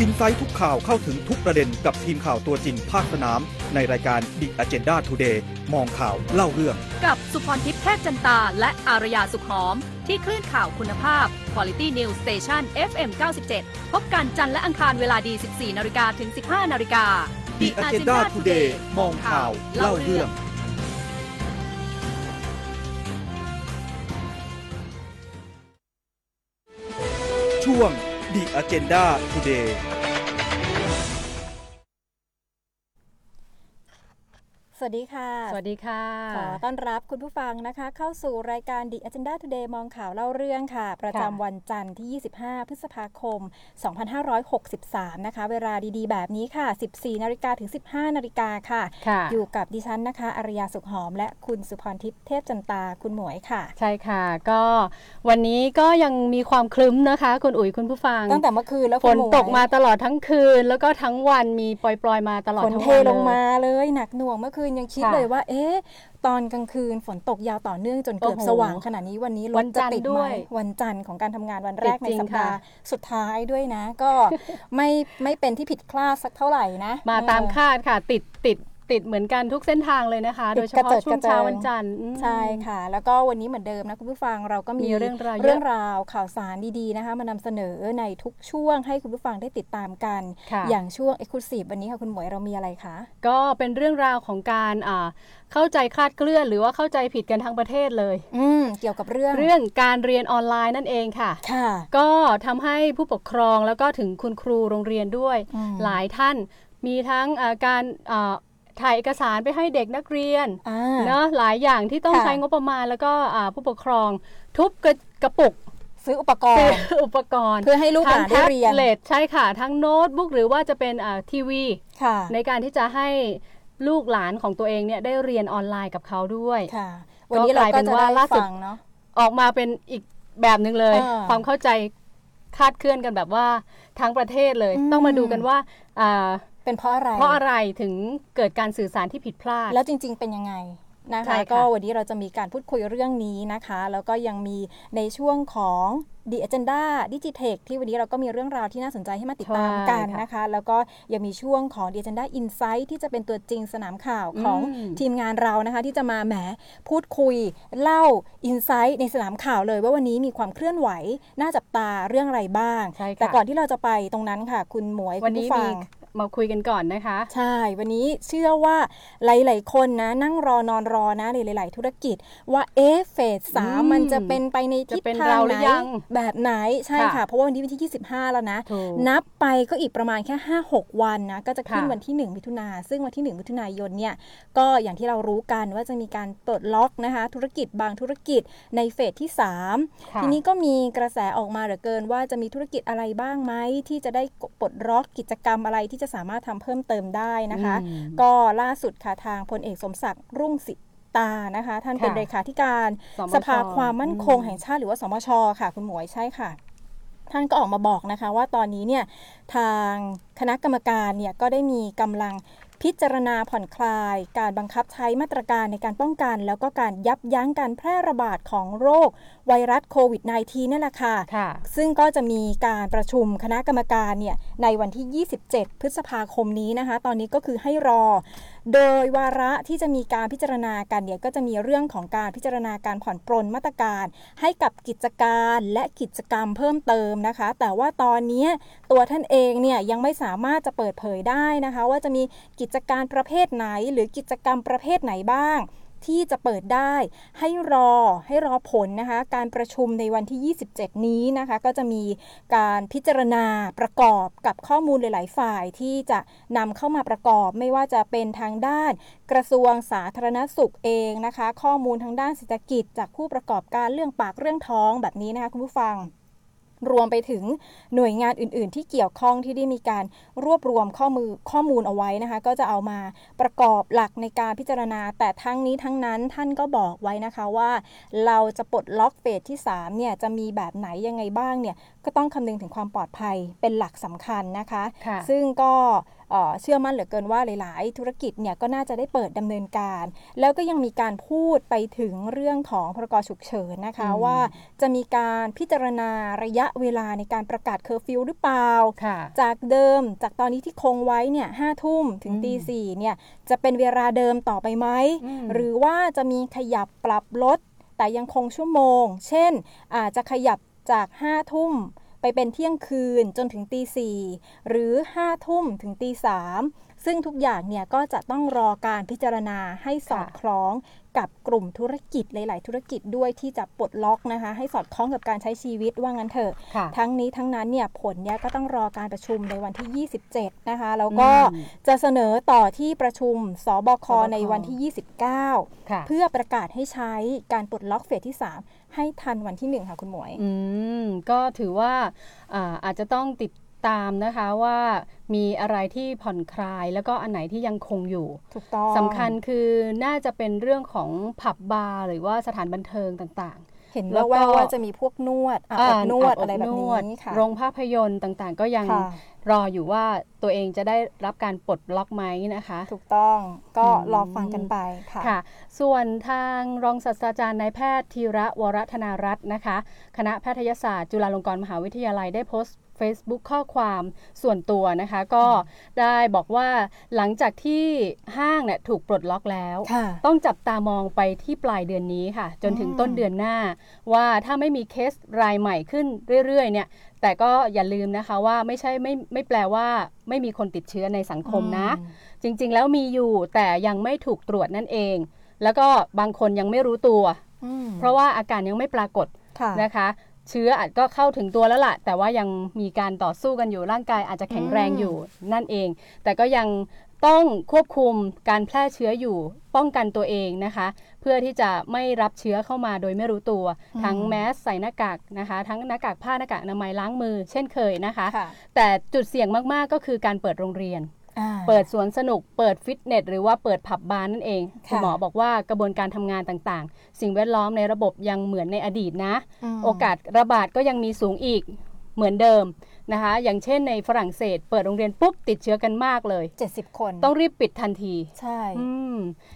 อินไซต์ทุกข่าวเข้าถึงทุกประเด็นกับทีมข่าวตัวจริงภาคสนามในรายการ The Agenda Today มองข่าวเล่าเรื่องกับสุพรทิพย์แพทย์จันตาและอารยาสุขหอมที่คลื่นข่าวคุณภาพ Quality News Station FM 97 พบกันจันทร์และอังคารเวลาดี 14:00 น.ถึง 15:00 น. The Agenda Today มองข่าวเล่าเรื่องช่วง The Agenda Today สวัสดีค่ะสวัสดีค่ะขอต้อนรับคุณผู้ฟังนะคะเข้าสู่รายการ The Agenda Today มองข่าวเล่าเรื่องค่ะประจำวันจันทร์ที่25พฤษภาคม2563นะคะเวลาดีๆแบบนี้ค่ะ 14:00 น. ถึง 15:00 น. ค่ะอยู่กับดิฉันนะคะอารยาสุขหอมและคุณสุพรทิพย์เทพจันตาคุณหมวยค่ะใช่ค่ะก็วันนี้ก็ยังมีความครึ้มนะคะคุณอุ๋ยคุณผู้ฟังตั้งแต่เมื่อคืนแล้วฝนตกมาตลอดทั้งคืนแล้วก็ทั้งวันมีปล่อยๆมาตลอดทั้งวันฝนเทลงมาเลยหนักหน่วงเมื่อคืนยังคิดเลยว่าเอ๊ะตอนกลางคืนฝนตกยาวต่อเนื่องจนเกือบสว่างขนาดนี้วันนี้รถจะติดไหมวันจันทร์ของการทำงานวันแรกในสัปดาห์สุดท้ายด้วยนะก็ไม่เป็นที่ผิดคลาดสักเท่าไหร่นะมาตามคาดค่ะติดเหมือนกันทุกเส้นทางเลยนะคะโดยเฉพาะช่วงเช้าวันจันทร์ใช่ค่ะแล้วก็วันนี้เหมือนเดิมนะคุณผู้ฟังเราก็มีเรื่องราวข่าวสารดีๆนะคะมานำเสนอในทุกช่วงให้คุณผู้ฟังได้ติดตามกันอย่างช่วง Exclusive วันนี้ค่ะคุณหมวยเรามีอะไรคะก็เป็นเรื่องราวของการเข้าใจคลาดเคลื่อนหรือว่าเข้าใจผิดกันทั้งประเทศเลยเกี่ยวกับเรื่องการเรียนออนไลน์นั่นเองค่ะก็ทำให้ผู้ปกครองแล้วก็ถึงคุณครูโรงเรียนด้วยหลายท่านมีทั้งการถ่ายเอกสารไปให้เด็กนักเรียนเนาะหลายอย่างที่ต้องใช้งบประมาณแล้วก็ผู้ปกครองทุบกระปุกซื้ออุปกรณ์เพื่อให้ลูกหลานได้เรียนใช่ค่ะทั้งโน้ตบุ๊กหรือว่าจะเป็นทีวีในการที่จะให้ลูกหลานของตัวเองเนี่ยได้เรียนออนไลน์กับเขาด้วยวันนี้กลายเป็นว่าล่าสุดออกมาเป็นอีกแบบนึงเลยความเข้าใจคาดเคลื่อนกันแบบว่าทั้งประเทศเลยต้องมาดูกันว่าเป็นเพราะอะไรถึงเกิดการสื่อสารที่ผิดพลาดแล้วจริงๆเป็นยังไงนะคะก็วันนี้เราจะมีการพูดคุยเรื่องนี้นะคะแล้วก็ยังมีในช่วงของ The Agenda Digitech ที่วันนี้เราก็มีเรื่องราวที่น่าสนใจให้มาติดตามกันนะคะแล้วก็ยังมีช่วงของ The Agenda Insight ที่จะเป็นตัวจริงสนามข่าวของทีมงานเรานะคะที่จะมาแหมพูดคุยเล่า Insight ในสนามข่าวเลยว่าวันนี้มีความเคลื่อนไหวน่าจับตาเรื่องอะไรบ้างแต่ก่อนที่เราจะไปตรงนั้นค่ะคุณหมวยคุณผู้ฟังมาคุยกันก่อนนะคะใช่วันนี้เชื่อว่าหลายๆคนนะนั่งรอนอนรอนะในหลายๆธุรกิจว่าเอเฟส3มันจะเป็นไปในทิศทางไหนแบบไหนใช่ค่ะเพราะว่าวันนี้วันที่25แล้วนะนับไปก็อีกประมาณแค่ 5-6 วันนะก็จะขึ้นวันที่1มิถุนายนซึ่งวันที่1มิถุนายนเนี่ยก็อย่างที่เรารู้กันว่าจะมีการปลดล็อกนะคะธุรกิจบางธุรกิจในเฟสที่3ทีนี้ก็มีกระแสออกมาเหลือเกินว่าจะมีธุรกิจอะไรบ้างไหมที่จะได้ปลดล็อกกิจกรรมอะไรที่สามารถทำเพิ่มเติมได้นะคะก็ล่าสุดค่ะทางพลเอกสมศักดิ์รุ่งสิตานะคะท่านเป็นเลขาธิการสภาความมั่นคงแห่งชาติหรือว่าสมช.ค่ะคุณหมวยใช่ค่ะท่านก็ออกมาบอกนะคะว่าตอนนี้เนี่ยทางคณะกรรมการเนี่ยก็ได้มีกำลังพิจารณาผ่อนคลายการบังคับใช้มาตรการในการป้องกันแล้วก็การยับยั้งการแพร่ระบาดของโรคไวรัสโควิด -19 นั่นแหละค่ะซึ่งก็จะมีการประชุมคณะกรรมการเนี่ยในวันที่27พฤษภาคมนี้นะคะตอนนี้ก็คือให้รอโดยวาระที่จะมีการพิจารณากันเนี่ยก็จะมีเรื่องของการพิจารณาการผ่อนปรนมาตรการให้กับกิจการและกิจกรรมเพิ่มเติมนะคะแต่ว่าตอนนี้ตัวท่านเองเนี่ยยังไม่สามารถจะเปิดเผยได้นะคะว่าจะมีกิจการประเภทไหนหรือกิจกรรมประเภทไหนบ้างที่จะเปิดได้ให้รอผลนะคะการประชุมในวันที่27นี้นะคะก็จะมีการพิจารณาประกอบกับข้อมูลหลายๆฝ่ายที่จะนำเข้ามาประกอบไม่ว่าจะเป็นทางด้านกระทรวงสาธารณสุขเองนะคะข้อมูลทางด้านเศรษฐกิจจากผู้ประกอบการเรื่องปากเรื่องท้องแบบนี้นะคะคุณผู้ฟังรวมไปถึงหน่วยงานอื่นๆที่เกี่ยวข้องที่ได้มีการรวบรวมข้อมูลเอาไว้นะคะก็จะเอามาประกอบหลักในการพิจารณาแต่ทั้งนี้ทั้งนั้นท่านก็บอกไว้นะคะว่าเราจะปลดล็อกเฟสที่3เนี่ยจะมีแบบไหนยังไงบ้างเนี่ยก็ต้องคำนึงถึงความปลอดภัยเป็นหลักสำคัญนะคะซึ่งก็ เชื่อมั่นเหลือเกินว่าหลายๆธุรกิจเนี่ยก็น่าจะได้เปิดดำเนินการแล้วก็ยังมีการพูดไปถึงเรื่องของพรกฉุกเฉินนะคะว่าจะมีการพิจารณาระยะเวลาในการประกาศเคอร์ฟิวหรือเปล่าจากเดิมจากตอนนี้ที่คงไว้เนี่ย 5 ทุ่มถึง 4 ทุ่มเนี่ยจะเป็นเวลาเดิมต่อไปไหมหรือว่าจะมีขยับปรับลดแต่ยังคงชั่วโมงเช่นอาจจะขยับจาก 5 ทุ่มไปเป็นเที่ยงคืนจนถึง 4 ทุ่มหรือ 5 ทุ่มถึง 3 ทุ่มซึ่งทุกอย่างเนี่ยก็จะต้องรอการพิจารณาให้สอดคล้องกับกลุ่มธุรกิจหลายๆธุรกิจด้วยที่จะปลดล็อกนะคะให้สอดคล้องกับการใช้ชีวิตว่างั้นเถอะทั้งนี้ทั้งนั้นเนี่ยผลเนี่ยก็ต้องรอการประชุมในวันที่ 27 นะคะแล้วก็จะเสนอต่อที่ประชุมสบค.ในวันที่ 29 เพื่อประกาศให้ใช้การปลดล็อกเฟสที่ 3 ให้ทันวันที่ 1 ค่ะคุณหมวยก็ถือว่าอาจจะต้องติดตามนะคะว่ามีอะไรที่ผ่อนคลายแล้วก็อันไหนที่ยังคงอยู่ถูกต้องสำคัญคือน่าจะเป็นเรื่องของผับบาร์หรือว่าสถานบันเทิงต่างๆเห็นแล้วว่าจะมีพวกนวดนวดอะไรแบบนี้ค่ะโรงภาพยนตร์ต่างๆก็ยังรออยู่ว่าตัวเองจะได้รับการปลดล็อกไหมนะคะถูกต้องก็รอฟังกันไปค่ะส่วนทางรองศาสตราจารย์นายแพทย์ธีระวรธนารัตน์นะคะคณะแพทยศาสตร์จุฬาลงกรณ์มหาวิทยาลัยได้โพสต์Facebook ข้อความส่วนตัวนะคะก็ได้บอกว่าหลังจากที่ห้างเนี่ยถูกปลดล็อกแล้วต้องจับตามองไปที่ปลายเดือนนี้ค่ะจนถึงต้นเดือนหน้าว่าถ้าไม่มีเคสรายใหม่ขึ้นเรื่อยๆเนี่ยแต่ก็อย่าลืมนะคะว่าไม่ใช่ไม่แปลว่าไม่มีคนติดเชื้อในสังคมนะจริงๆแล้วมีอยู่แต่ยังไม่ถูกตรวจนั่นเองแล้วก็บางคนยังไม่รู้ตัวเพราะว่าอาการยังไม่ปรากฏนะคะเชื้ออาจก็เข้าถึงตัวแล้วล่ะแต่ว่ายังมีการต่อสู้กันอยู่ร่างกายอาจจะแข็งแรงอยู่นั่นเองแต่ก็ยังต้องควบคุมการแพร่เชื้ออยู่ป้องกันตัวเองนะคะเพื่อที่จะไม่รับเชื้อเข้ามาโดยไม่รู้ตัวทั้งแมสใส่หน้ากากนะคะทั้งหน้ากากผ้าหน้ากากอนามัยล้างมือเช่นเคยนะคะแต่จุดเสี่ยงมากๆก็คือการเปิดโรงเรียนเปิดสวนสนุกเปิดฟิตเนสหรือว่าเปิดผับบาร์นั่นเองคุณหมอบอกว่ากระบวนการทำงานต่างๆสิ่งแวดล้อมในระบบยังเหมือนในอดีตนะโอกาสระบาดก็ยังมีสูงอีกเหมือนเดิมนะคะอย่างเช่นในฝรั่งเศสเปิดโรงเรียนปุ๊บติดเชื้อกันมากเลย70คนต้องรีบปิดทันทีใช่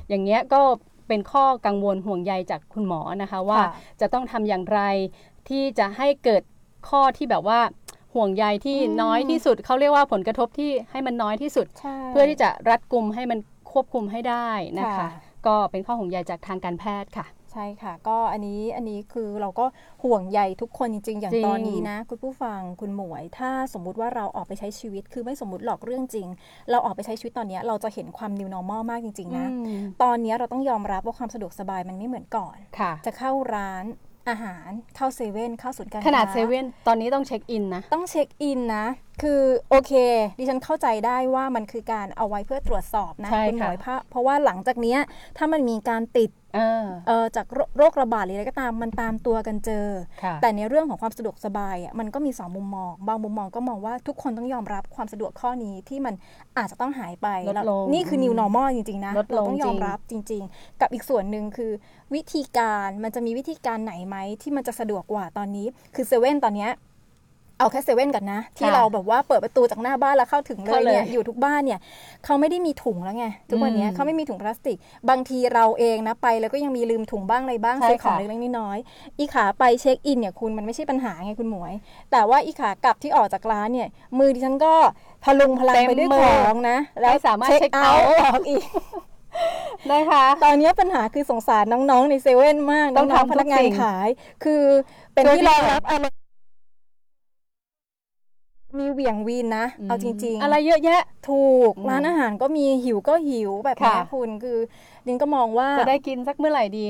อย่างเงี้ยก็เป็นข้อกังวลห่วงใยจากคุณหมอนะคะว่าจะต้องทำอย่างไรที่จะให้เกิดข้อที่แบบว่าห่วงใยที่น้อยที่สุดเขาเรียกว่าผลกระทบที่ให้มันน้อยที่สุดเพื่อที่จะรัดกุมให้มันควบคุมให้ได้นะคะก็เป็นข้อห่วงใยจากทางการแพทย์ค่ะใช่ค่ะก็อันนี้คือเราก็ห่วงใยทุกคนจริงๆอย่างตอนนี้นะคุณผู้ฟังคุณหมวยถ้าสมมุติว่าเราออกไปใช้ชีวิตคือไม่สมมุติหรอกเรื่องจริงเราออกไปใช้ชีวิตตอนนี้เราจะเห็นความ new normal มากจริงๆนะตอนนี้เราต้องยอมรับว่าความสะดวกสบายมันไม่เหมือนก่อนจะเข้าร้านอาหารเข้าเซเว่นเข้าศูนย์การค้าขนาดเซเว่นตอนนี้ต้องเช็คอินนะต้องเช็คอินนะคือโอเคดิฉันเข้าใจได้ว่ามันคือการเอาไว้เพื่อตรวจสอบนะคุณหมวยเพราะว่าหลังจากนี้ถ้ามันมีการติดจากโรคระบาดอะไรก็ตามมันตามตัวกันเจอแต่ในเรื่องของความสะดวกสบายมันก็มี2มุมมองบางมุมมองก็มองว่าทุกคนต้องยอมรับความสะดวกข้อนี้ที่มันอาจจะต้องหายไปแล้วนี่คือ new normal จริงๆนะเราต้องยอมรับจริงๆกับอีกส่วนนึงคือวิธีการมันจะมีวิธีการไหนไหมที่มันจะสะดวกกว่าตอนนี้คือเซเว่นตอนนี้เอาแค่เซเว่นกันนะที่เราแบบว่าเปิดประตูจากหน้าบ้านแล้วเข้าถึงเลยเนี่ยอยู่ทุกบ้านเนี่ยเขาไม่ได้มีถุงแล้วไงทุกวันนี้เขาไม่มีถุงพลาสติกบางทีเราเองนะไปแล้วก็ยังมีลืมถุงบ้างอะไรบ้างซื้อของเล็กๆน้อยๆอีขาไปเช็คอินเนี่ยคุณมันไม่ใช่ปัญหาไงคุณหมวยแต่ว่าอีขากลับที่ออกจากร้านเนี่ยมือดิฉันก็พลุงพลังไปด้วยของนะแล้วสามารถเช็คเอาท์ออกอีกนะคะตอนนี้ปัญหาคือสงสารน้องๆในเซเว่นมากต้องทำพนักงานขายคือเป็นที่รองรับอะไรมีเหวี่ยงวีนนะเอาจริงๆอะไรเยอะแยะถูกร้านอาหารก็มีหิวก็หิวแบบนี้คุณคือดิงก็มองว่าจะได้กินสักเมื่อไหร่ดี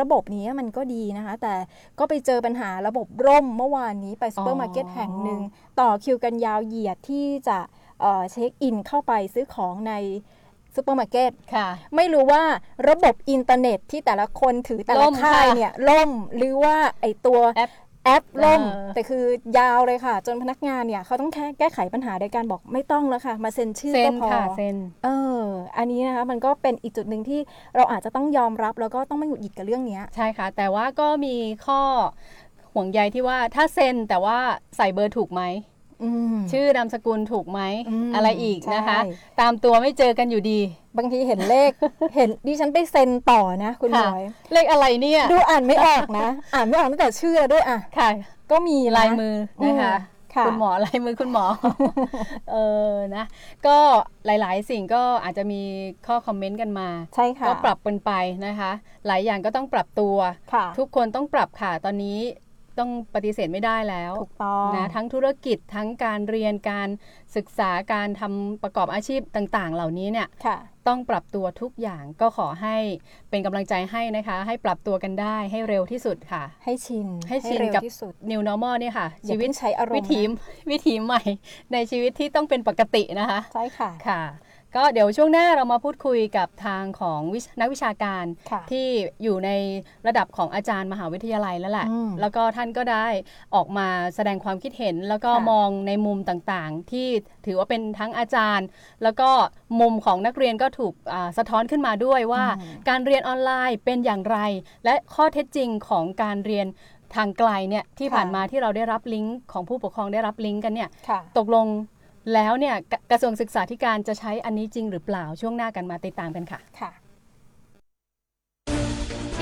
ระบบนี้มันก็ดีนะคะแต่ก็ไปเจอปัญหาระบบร่มเมื่อวานนี้ไปซุปเปอร์มาร์เก็ตแห่งหนึ่งต่อคิวกันยาวเหยียดที่จะเช็คอินเข้าไปซื้อของในซุปเปอร์มาร์เก็ตไม่รู้ว่าระบบอินเทอร์เน็ตที่แต่ละคนถือแต่ละค่ายเนี่ยล่มหรือว่าไอตัวแอปล่มแต่คือยาวเลยค่ะจนพนักงานเนี่ยเขาต้องแก้ไขปัญหาโดยการบอกไม่ต้องแล้วค่ะมาเซ็นชื่อก็พออันนี้นะคะมันก็เป็นอีกจุดหนึ่งที่เราอาจจะต้องยอมรับแล้วก็ต้องไม่หงุดหงิดกับเรื่องนี้ใช่ค่ะแต่ว่าก็มีข้อห่วงใยที่ว่าถ้าเซ็นแต่ว่าใส่เบอร์ถูกไหม ชื่อนามสกุลถูกไหมอะไรอีกนะคะตามตัวไม่เจอกันอยู่ดีบางทีเห็นเลข เห็นดิฉันไปเซ็นต่อนะคุณน้อยเลขอะไรเนี่ยดูอ่านไม่ออกนะอ่านไม่ออกตั้งแต่ชื่อแล้วด้วยอ่ะค่ะก็มีลายมือนะคะคุณหมอลายมือคุณหมอนะก็หลายๆสิ่งก็อาจจะมีข้อคอมเมนต์กันมาใช่ค่ะก็ปรับกันไปนะคะหลายอย่างก็ต้องปรับตัวทุกคนต้องปรับค่ะตอนนี้ต้องปฏิเสธไม่ได้แล้วถูกต้องนะทั้งธุรกิจทั้งการเรียนการศึกษาการทำประกอบอาชีพต่างๆเหล่านี้เนี่ยต้องปรับตัวทุกอย่างก็ขอให้เป็นกำลังใจให้นะคะให้ปรับตัวกันได้ให้เร็วที่สุดค่ะให้ชินกับ New Normal เนี่ยค่ะชีวิตใช้อารมณ์วิถีใหม่ในชีวิตที่ต้องเป็นปกตินะคะใช่ค่ะค่ะก็เดี๋ยวช่วงหน้าเรามาพูดคุยกับทางของนักวิชาการที่อยู่ในระดับของอาจารย์มหาวิทยาลัยแล้วแหละแล้วก็ท่านก็ได้ออกมาแสดงความคิดเห็นแล้วก็มองในมุมต่างๆที่ถือว่าเป็นทั้งอาจารย์แล้วก็มุมของนักเรียนก็ถูกสะท้อนขึ้นมาด้วยว่าการเรียนออนไลน์เป็นอย่างไรและข้อเท็จจริงของการเรียนทางไกลเนี่ยที่ผ่านมาที่เราได้รับลิงก์ของผู้ปกครองได้รับลิงก์กันเนี่ยตกลงแล้วเนี่ยกระทรวงศึกษาธิการจะใช้อันนี้จริงหรือเปล่าช่วงหน้ากันมาติดตามกันค่ะค่ะ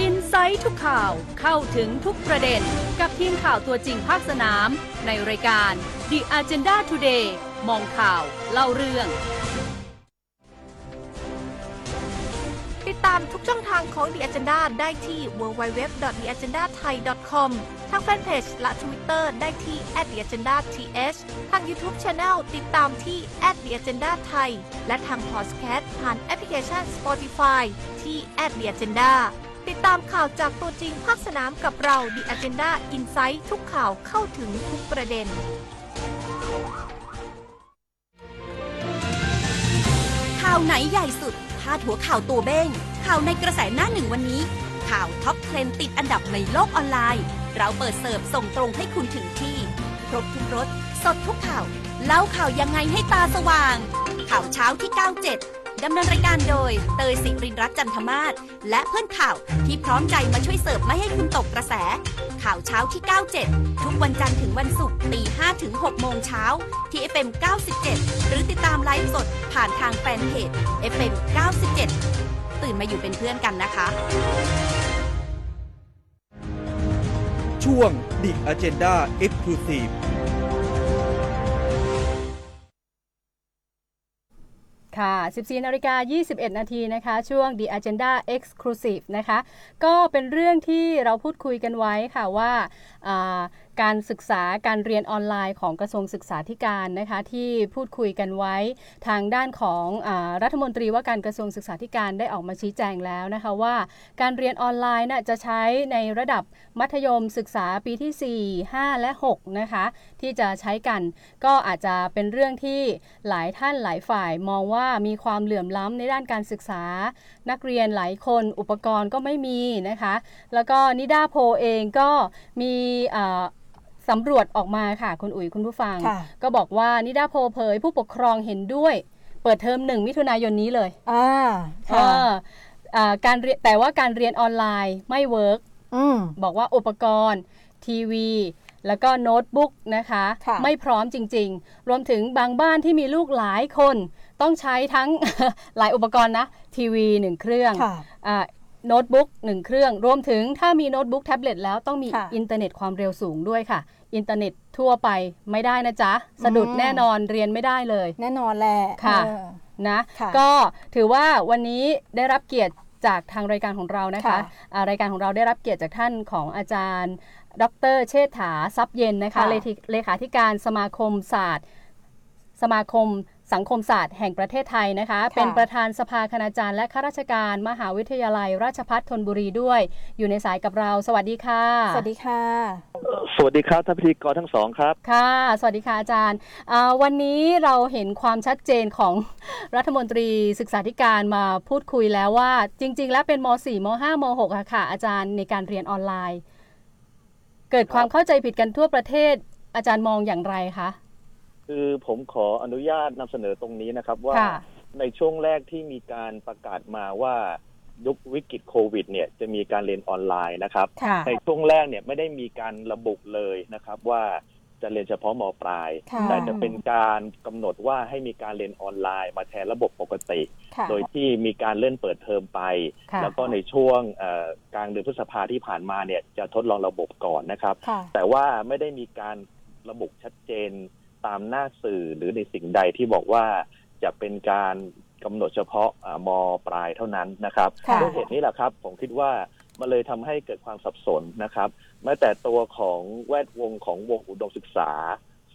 อินไซต์ทุกข่าวเข้าถึงทุกประเด็นกับทีมข่าวตัวจริงภาคสนามในรายการ The Agenda Today มองข่าวเล่าเรื่องติดตามทุกช่องทางของ The Agenda ได้ที่ www.theagendathai.com ทางแฟนเพจและ Twitter ได้ที่ @theagendath ทาง YouTube Channel ติดตามที่ @theagendathai และทางพอดแคสต์ผ่านแอปพลิเคชัน Spotify ที่ @theagenda ติดตามข่าวจากตัวจริงภาคสนามกับเรา The Agenda Insight ทุกข่าวเข้าถึงทุกประเด็นข่าวไหนใหญ่สุดพาดหัวข่าวตัวเบ้งข่าวในกระแสหน้าหนึ่งวันนี้ข่าวท็อปเทรนด์ติดอันดับในโลกออนไลน์เราเปิดเสิร์ฟส่งตรงให้คุณถึงที่ครบทุกรสสดทุกข่าวเล่าข่าวยังไงให้ตาสว่างข่าวเช้าที่97ดำเนินรายการโดยเตยศิรินทร์รัตน์จันทมาศและเพื่อนข่าวที่พร้อมใจมาช่วยเสิร์ฟไม่ให้คุณตกกระแสข่าวเช้าที่97ทุกวันจันทร์ถึงวันศุกร์ 5:00 ถึง 6:00 น.เช้าที่ FM 97หรือติดตามไลฟ์สดผ่านทางแฟนเพจ FM 97ตื่นมาอยู่เป็นเพื่อนกันนะคะช่วง The Agenda Exclusiveค่ะ 14:21 นาทีนะคะช่วง The Agenda Exclusive นะคะก็เป็นเรื่องที่เราพูดคุยกันไว้ค่ะว่าการศึกษาการเรียนออนไลน์ของกระทรวงศึกษาธิการนะคะที่พูดคุยกันไว้ทางด้านของรัฐมนตรีว่าการกระทรวงศึกษาธิการได้ออกมาชี้แจงแล้วนะคะว่าการเรียนออนไลน์น่ะจะใช้ในระดับมัธยมศึกษาปีที่4 5และ6นะคะที่จะใช้กันก็อาจจะเป็นเรื่องที่หลายท่านหลายฝ่ายมองว่ามีความเหลื่อมล้ำในด้านการศึกษานักเรียนหลายคนอุปกรณ์ก็ไม่มีนะคะแล้วก็นิดาโพเองก็มีสำรวจออกมาค่ะคุณอุ๋ยคุณผู้ฟังก็บอกว่านิดาโพเผยผู้ปกครองเห็นด้วยเปิดเทอม1มิถุนายนนี้เลยการเรียนแต่ว่าการเรียนออนไลน์ไม่เวิร์กบอกว่าอุปกรณ์ทีวีแล้วก็โน้ตบุ๊กนะคะไม่พร้อมจริงๆรวมถึงบางบ้านที่มีลูกหลายคนต้องใช้ทั้ง หลายอุปกรณ์นะทีวี1เครื่องโน้ตบุ๊ก1เครื่องรวมถึงถ้ามีโน้ตบุ๊กแท็บเล็ตแล้วต้องมีอินเทอร์เน็ตความเร็วสูงด้วยค่ะอินเทอร์เน็ตทั่วไปไม่ได้นะจ๊ะสะดุดแน่นอนเรียนไม่ได้เลยแน่นอนแหละค่ะนะก็ถือว่าวันนี้ได้รับเกียรติจากทางรายการของเรานะคะรายการของเราได้รับเกียรติจากท่านของอาจารย์ดร.เชษฐาทรัพย์เย็นนะคะเลขาธิการสมาคมสังคมศาสตร์แห่งประเทศไทยนะคะเป็นประธานสภาคณาจารย์และข้าราชการมหาวิทยาลัยราชภัฏธนบุรีด้วยอยู่ในสายกับเราสวัสดีค่ะสวัสดีค่ะสวัสดีครับท่านพิธีกรทั้งสองครับค่ะสวัสดีค่ะอาจารย์วันนี้เราเห็นความชัดเจนของรัฐมนตรีศึกษาธิการมาพูดคุยแล้วว่าจริงๆแล้วเป็นม.4 ม.5 ม.6 ค่ะอาจารย์ในการเรียนออนไลน์เกิดความเข้าใจผิดกันทั่วประเทศอาจารย์มองอย่างไรคะคือผมขออนุญาตนำเสนอตรงนี้นะครับว่าในช่วงแรกที่มีการประกาศมาว่ายุควิกฤตโควิดเนี่ยจะมีการเรียนออนไลน์นะครับในช่วงแรกเนี่ยไม่ได้มีการระบุเลยนะครับว่า จะเรียนเฉพาะม.ปลายแต่จะเป็นการกำหนดว่าให้มีการเรียนออนไลน์มาแทนระบบปกติโดยที่มีการเลื่อนเปิดเทอมไปแล้วก็ในช่วงกลางเดือนพฤษภาที่ผ่านมาเนี่ยจะทดลองระบบก่อนนะครับแต่ว่าไม่ได้มีการระบุชัดเจนตามหน้าสื่อหรือในสิ่งใดที่บอกว่าจะเป็นการกำหนดเฉพาะม.ปลายเท่านั้นนะครับด้วยเหตุนี้แหละครับผมคิดว่ามันเลยทำให้เกิดความสับสนนะครับแม้แต่ตัวของแวดวงของวงอุดมศึกษา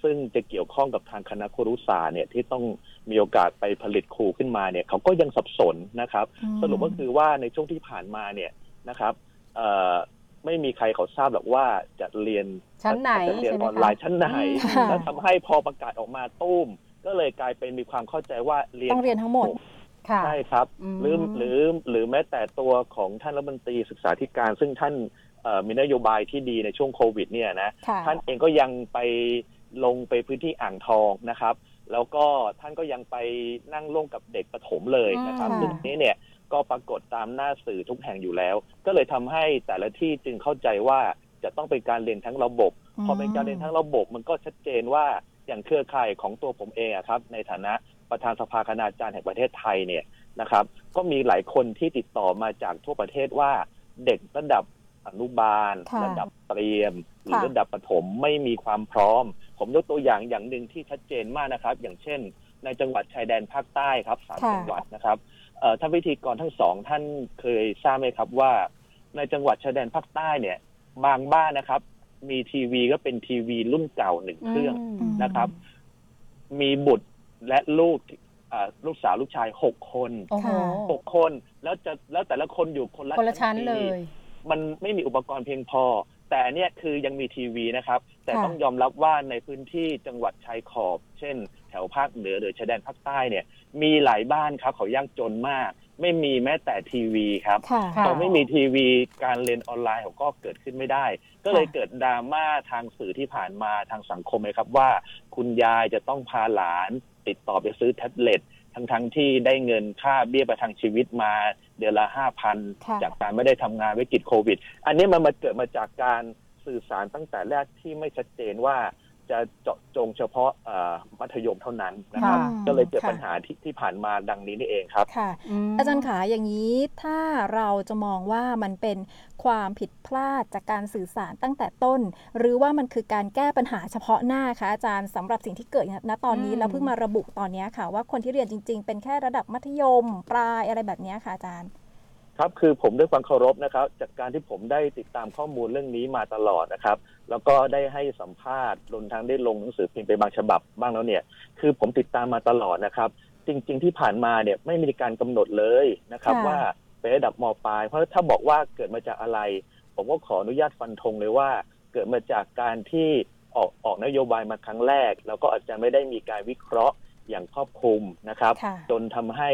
ซึ่งจะเกี่ยวข้องกับทางคณะครุศาสตร์เนี่ยที่ต้องมีโอกาสไปผลิตครูขึ้นมาเนี่ยเขาก็ยังสับสนนะครับสรุปก็คือว่าในช่วงที่ผ่านมาเนี่ยนะครับไม่มีใครเขาทราบหรอกว่าจะเรียนชั้นไหนจะเรียนออนไลน์ชั้นไหนแล้วทำให้พอประกาศออกมาตุ้มก็เลยกลายเป็นมีความเข้าใจว่าเรียนต้องเรียนทั้งหมดใช่ครับหรือแม้แต่ตัวของท่านรัฐมนตรีศึกษาธิการซึ่งท่านมีนโยบายที่ดีในช่วงโควิดเนี่ยนะท่านเองก็ยังไปลงไปพื้นที่อ่างทองนะครับแล้วก็ท่านก็ยังไปนั่งร่วมกับเด็กประถมเลยนะครับซึ่งนี้เนี่ยก็ปรากฏตามหน้าสื่อทุกแห่งอยู่แล้วก็เลยทำให้แต่ละที่จึงเข้าใจว่าจะต้องเป็นการเรียนทั้งระบบพอเป็นการเรียนทั้งระบบมันก็ชัดเจนว่าอย่างเครือข่ายของตัวผมเองครับในฐานะประธานสภาคณาจารย์แห่งประเทศไทยเนี่ยนะครับก็มีหลายคนที่ติดต่อมาจากทั่วประเทศว่าเด็กระดับอนุบาลระดับเตรียมหรือระดับประถมไม่มีความพร้อมผมยกตัวอย่างอย่างหนึ่งที่ชัดเจนมากนะครับอย่างเช่นในจังหวัดชายแดนภาคใต้ครับ3จังหวัดนะครับท่านวิธีกรทั้ง2ท่านเคยทราบไหมครับว่าในจังหวัดชายแดนภาคใต้เนี่ยบางบ้านนะครับมีทีวีก็เป็นทีวีรุ่นเก่า1เครื่องนะครับมีบุตรและลูกสาวลูกชาย6 คน6 คนแล้วแต่ละคนอยู่คนละชั้นเลยมันไม่มีอุปกรณ์เพียงพอแต่เนี่ยคือยังมีทีวีนะครับแต่ต้องยอมรับว่าในพื้นที่จังหวัดชายขอบเช่นแถวภาคเหนือหรือชายแดนภาคใต้เนี่ยมีหลายบ้านครับเขายากจนมากไม่มีแม้แต่ทีวีครับเขาไม่มีทีวีการเรียนออนไลน์เขาก็เกิดขึ้นไม่ได้ก็เลยเกิดดราม่าทางสื่อที่ผ่านมาทางสังคมเลยครับว่าคุณยายจะต้องพาหลานติดต่อไปซื้อแท็บเล็ตทั้งที่ได้เงินค่าเบี้ยประทังชีวิตมาเดือนละ 5,000 จากการไม่ได้ทำงานวิกฤตโควิดอันนี้มันมาเกิดมาจากการสื่อสารตั้งแต่แรกที่ไม่ชัดเจนว่าจะเจาะจงเฉพาะมัธยมเท่านั้นนะครับก็เลยเกิดปัญหาที่ผ่านมาดังนี้นี่เองครับอาจารย์ขาอย่างนี้ถ้าเราจะมองว่ามันเป็นความผิดพลาดจากการสื่อสารตั้งแต่ต้นหรือว่ามันคือการแก้ปัญหาเฉพาะหน้าคะอาจารย์สำหรับสิ่งที่เกิดณตอนนี้เราเพิ่งมาระบุตอนนี้ค่ะว่าคนที่เรียนจริงๆเป็นแค่ระดับมัธยมปลายอะไรแบบนี้ค่ะอาจารย์ครับคือผมด้วยความเคารพนะครับจากการที่ผมได้ติดตามข้อมูลเรื่องนี้มาตลอดนะครับแล้วก็ได้ให้สัมภาษณ์รวมทั้งได้ลงหนังสือพิมพ์ไปบางฉบับบ้างแล้วเนี่ยคือผมติดตามมาตลอดนะครับจริงๆที่ผ่านมาเนี่ยไม่มีการกำหนดเลยนะครับว่าเป็นระดับม.ปลายเพราะถ้าบอกว่าเกิดมาจากอะไรผมก็ขออนุญาตฟันธงเลยว่าเกิดมาจากการที่ออกนโยบายมาครั้งแรกแล้วก็อาจจะไม่ได้มีการวิเคราะห์อย่างครอบคลุมนะครับจนทำให้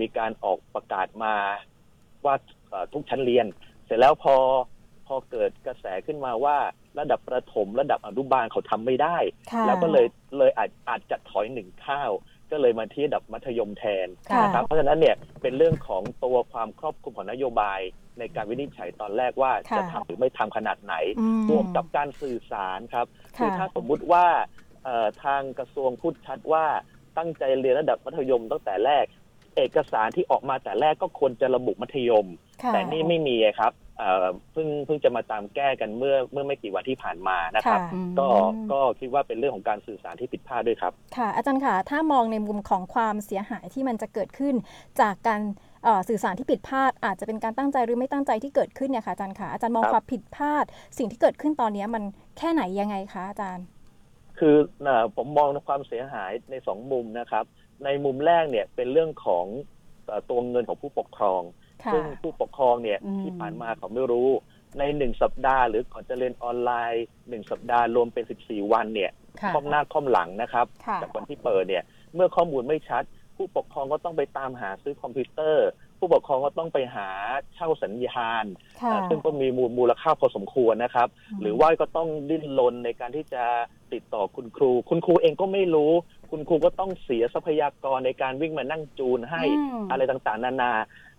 มีการออกประกาศมาว่าทุกชั้นเรียนเสร็จแล้วพอเกิดกระแสขึ้นมาว่าระดับประถมระดับอนุบาลเขาทำไม่ได้แล้วก็เลยอาจจะถอยหนึ่งข้าวก็เลยมาที่ระดับมัธยมแทนนะครับเพราะฉะนั้นเนี่ยเป็นเรื่องของตัวความครอบคลุมของนโยบายในการวินิจฉัยตอนแรกว่าจะทำหรือไม่ทำขนาดไหนรวมกับการสื่อสารครับคือถ้าสมมุติว่าทางกระทรวงพูดชัดว่าตั้งใจเรียนระดับมัธยมตั้งแต่แรกเอกสารที่ออกมาแต่แรกก็ควรจะระบุมัธยมแต่นี่ไม่มีครับเพิ่งจะมาตามแก้กันเมื่อไม่กี่วันที่ผ่านมานะครับก็คิดว่าเป็นเรื่องของการสื่อสารที่ผิดพลาดด้วยครับค่ะอาจารย์ค่ะถ้ามองในมุมของความเสียหายที่มันจะเกิดขึ้นจากการสื่อสารที่ผิดพลาดอาจจะเป็นการตั้งใจหรือไม่ตั้งใจที่เกิดขึ้นเนี่ยค่ะอาจารย์ค่ะอาจารย์มองความผิดพลาดสิ่งที่เกิดขึ้นตอนนี้มันแค่ไหนยังไงคะอาจารย์คือผมมองความเสียหายในสองมุมนะครับในมุมแรกเนี่ยเป็นเรื่องของตัวเงินของผู้ปกครองซึ่งผู้ปกครองเนี่ยที่ผ่านมาเขาไม่รู้ใน1สัปดาห์หรือก่อนจะเรียนออนไลน์1สัปดาห์รวมเป็น14วันเนี่ยค่อมหน้าค่อมหลังนะครับจากวันที่เปิดเนี่ยเมื่อข้อมูลไม่ชัดผู้ปกครองก็ต้องไปตามหาซื้อคอมพิวเตอร์ผู้ปกครองก็ต้องไปหาเช่าสัญญาณซึ่งก็มีมูลค่าพอสมควรนะครับหรือว่าก็ต้องดิ้นรนในการที่จะติดต่อคุณครูคุณครูเองก็ไม่รู้คุณครูก็ต้องเสียทรัพยากรในการวิ่งมานั่งจูนให้อะไรต่างๆนานา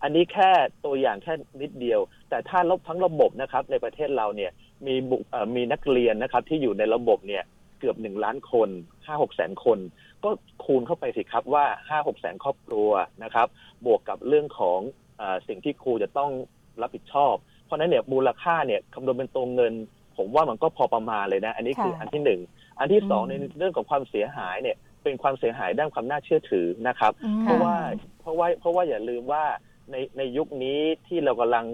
อันนี้แค่ตัวอย่างแค่นิดเดียวแต่ถ้าลบทั้งระบบนะครับในประเทศเราเนี่ยมีนักเรียนนะครับที่อยู่ในระบบเนี่ย เกือบ1ล้านคน 5-6 แสนคนก็คูณเข้าไปสิครับว่า 5-6 แสนครอบครัวนะครับบวกกับเรื่องของสิ่งที่ครูจะต้องรับผิดชอบเพราะนั้นเนี่ยมูลค่าเนี่ยคำนวณเป็นตัวเงินผมว่ามันก็พอประมาณเลยนะอันนี้คืออันที่หนึ่งอันที่สองในเรื่องของความเสียหายเนี่ยเป็นความเสียหายด้านความน่าเชื่อถือนะครับเพราะว่าอย่าลืมว่าในยุคนี้ที่เรากำลัง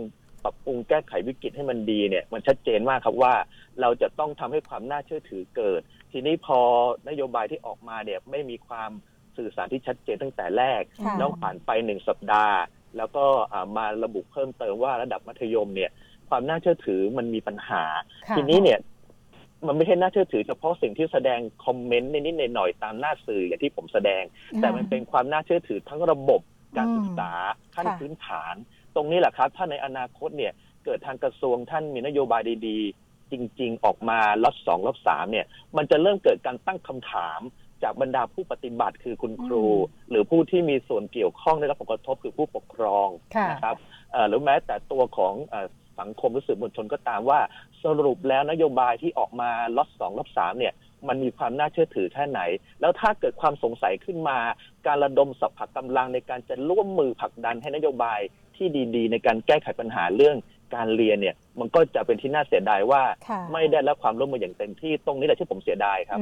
ปรับปรุงแก้ไขวิกฤตให้มันดีเนี่ยมันชัดเจนมากครับว่าเราจะต้องทำให้ความน่าเชื่อถือเกิดทีนี้พอนโยบายที่ออกมาเนี่ยไม่มีความสื่อสารที่ชัดเจนตั้งแต่แรกแล้วผ่านไป1สัปดาห์แล้วก็มาระบุเพิ่มเติมว่าระดับมัธยมเนี่ยความน่าเชื่อถือมันมีปัญหาทีนี้เนี่ยมันไม่ใช่น่าเชื่อถือเฉพาะสิ่งที่แสดงคอมเมนต์นิดๆหน่อยๆตามหน้าสื่ออย่างที่ผมแสดงแต่มันเป็นความน่าเชื่อถือทั้งระบบการศึกษาขั้นพื้นฐานตรงนี้แหละครับถ้าในอนาคตเนี่ยเกิดทางกระทรวงท่านมีนโยบายดีๆจริงๆออกมาล็อต2ล็อต3เนี่ยมันจะเริ่มเกิดการตั้งคำถามจากบรรดาผู้ปฏิบัติคือคุณครูหรือผู้ที่มีส่วนเกี่ยวข้องได้รับผลกระทบคือผู้ปกครองนะครับหรือแม้แต่ตัวของสังคมหรือสื่อมวลชนก็ตามว่าสรุปแล้วนโยบายที่ออกมาล็อต2ล็อต3เนี่ยมันมีความน่าเชื่อถือแค่ไหนแล้วถ้าเกิดความสงสัยขึ้นมาการระดมสรรพกำลังในการจะร่วมมือผลักดันให้นโยบายที่ดีๆในการแก้ไขปัญหาเรื่องการเรียนเนี่ยมันก็จะเป็นที่น่าเสียดายว่าไม่ได้รับความร่วมมืออย่างเต็มที่ตรงนี้แหละที่ผมเสียดายครับ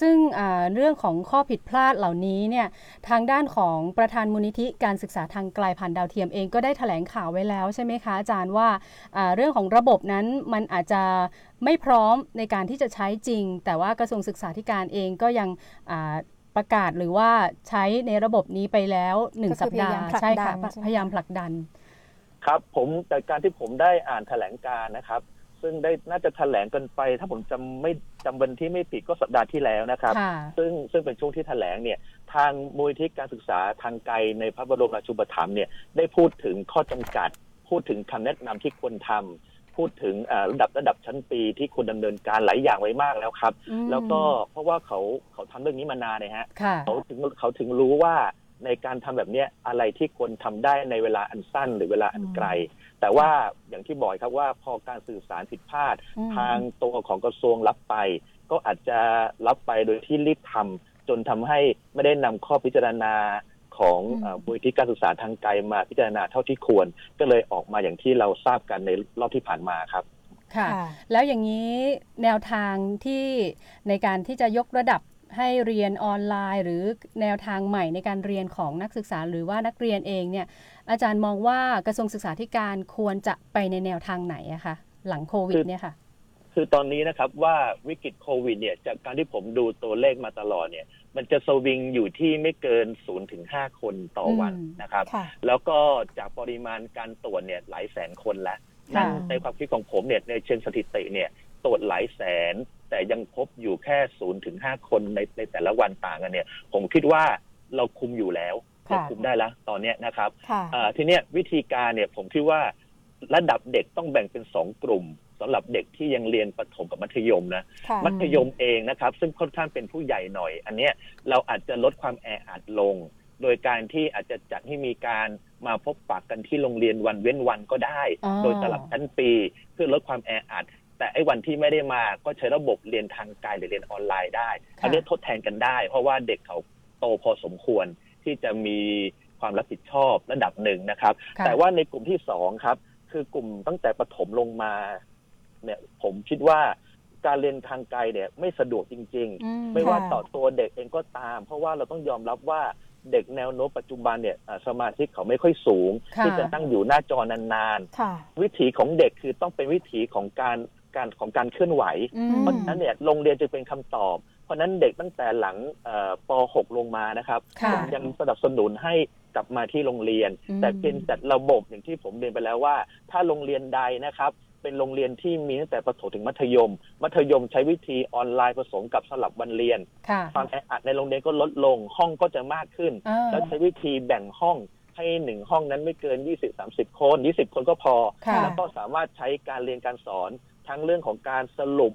ซึ่งเรื่องของข้อผิดพลาดเหล่านี้เนี่ยทางด้านของประธานมูลนิธิการศึกษาทางไกลผ่านดาวเทียมเองก็ได้แถลงข่าวไว้แล้วใช่ไหมคะอาจารย์ว่าเรื่องของระบบนั้นมันอาจจะไม่พร้อมในการที่จะใช้จริงแต่ว่ากระทรวงศึกษาธิการเองก็ยังประกาศหรือว่าใช้ในระบบนี้ไปแล้ว1สัปดาห์ใช่ค่ะพยายามผลักดันครับผมจากการที่ผมได้อ่านแถลงการนะครับซึ่งได้น่าจะแถลงกันไปถ้าผมจำวันที่ไม่ผิดก็สัปดาห์ที่แล้วนะครับซึ่งเป็นช่วงที่แถลงเนี่ยทางมูลนิธิการศึกษาทางไกลในพระบรมราชูปถัมภ์เนี่ยได้พูดถึงข้อจำกัดพูดถึงคำแนะนำที่ควรทำพูดถึงระดับชั้นปีที่ควรดำเนินการหลายอย่างไว้มากแล้วครับแล้วก็เพราะว่าเขาทำเรื่องนี้มานานนะฮะเขาถึงรู้ว่าในการทำแบบนี้อะไรที่ควรทำได้ในเวลาอันสั้นหรือเวลาอันไกลแต่ว่าอย่างที่บอกครับว่าพอการสื่อสารผิดพลาดทางตัวของกระทรวงรับไปก็อาจจะรับไปโดยที่รีบทำจนทำให้ไม่ได้นำข้อพิจารณาของมูลนิธิการศึกษาทางไกลมาพิจารณาเท่าที่ควรก็เลยออกมาอย่างที่เราทราบกันในรอบที่ผ่านมาครับค่ะแล้วอย่างนี้แนวทางที่ในการที่จะยกระดับให้เรียนออนไลน์หรือแนวทางใหม่ในการเรียนของนักศึกษาหรือว่านักเรียนเองเนี่ยอาจารย์มองว่ากระทรวงศึกษาธิการควรจะไปในแนวทางไหนอะคะหลังโควิดเนี่ยค่ะคือตอนนี้นะครับว่าวิกฤตโควิดเนี่ยจากการที่ผมดูตัวเลขมาตลอดเนี่ยมันจะสวิงอยู่ที่ไม่เกิน 0-5 คนต่อวันนะครับแล้วก็จากปริมาณการตรวจเนี่ยหลายแสนคนแล้วนั่นในความคิดของผมเนี่ยในเชิงสถิติเนี่ยตรวจหลายแสนแต่ยังพบอยู่แค่ 0-5 คนในแต่ละวันต่างกันเนี่ยผมคิดว่าเราคุมอยู่แล้วเราคุมได้แล้วตอนนี้นะครับทีเนี้ยวิธีการเนี่ยผมคิดว่าระดับเด็กต้องแบ่งเป็น2กลุ่มสำหรับเด็กที่ยังเรียนประถมกับมัธยมนะมัธยมเองนะครับซึ่งค่อนข้างเป็นผู้ใหญ่หน่อยอันเนี้ยเราอาจจะลดความแออัดลงโดยการที่อาจจะจัดให้มีการมาพบปะกันที่โรงเรียนวันเว้นวันก็ได้โดยสลับชั้นปีเพื่อลดความแออัดแต่ไอ้วันที่ไม่ได้มาก็ใช้ระบบเรียนทางไกลหรือเรียนออนไลน์ได้อันนี้ทดแทนกันได้เพราะว่าเด็กเขาโตพอสมควรที่จะมีความรับผิดชอบระดับหนึ่งนะครับแต่ว่าในกลุ่มที่2ครับคือกลุ่มตั้งแต่ประถมลงมาเนี่ยผมคิดว่าการเรียนทางไกลเนี่ยไม่สะดวกจริงๆไม่ว่าต่อตัวเด็กเองก็ตามเพราะว่าเราต้องยอมรับว่าเด็กแนวโน้มปัจจุบันเนี่ยสมาธิเขาไม่ค่อยสูงที่จะตั้งอยู่หน้าจอนานๆวิถีของเด็กคือต้องเป็นวิถีของการเคลื่อนไหวเพราะฉะนั้นเนี่ยโรงเรียนจะเป็นคำตอบเพราะนั้นเด็กตั้งแต่หลังป.6 ลงมานะครับยังสนับสนุนให้กลับมาที่โรงเรียนแต่เป็นจัดระบบอย่างที่ผมเรียนไปแล้วว่าถ้าโรงเรียนใดนะครับเป็นโรงเรียนที่มีตั้งแต่ประถมถึงมัธยมใช้วิธีออนไลน์ผสมกับสลับวันเรียนความแออัดในโรงเรียนก็ลดลงห้องก็จะมากขึ้นแล้วใช้วิธีแบ่งห้องให้1ห้องนั้นไม่เกิน 20-30 คน20 คนก็พอแล้วก็สามารถใช้การเรียนการสอนทั้งเรื่องของการสรุป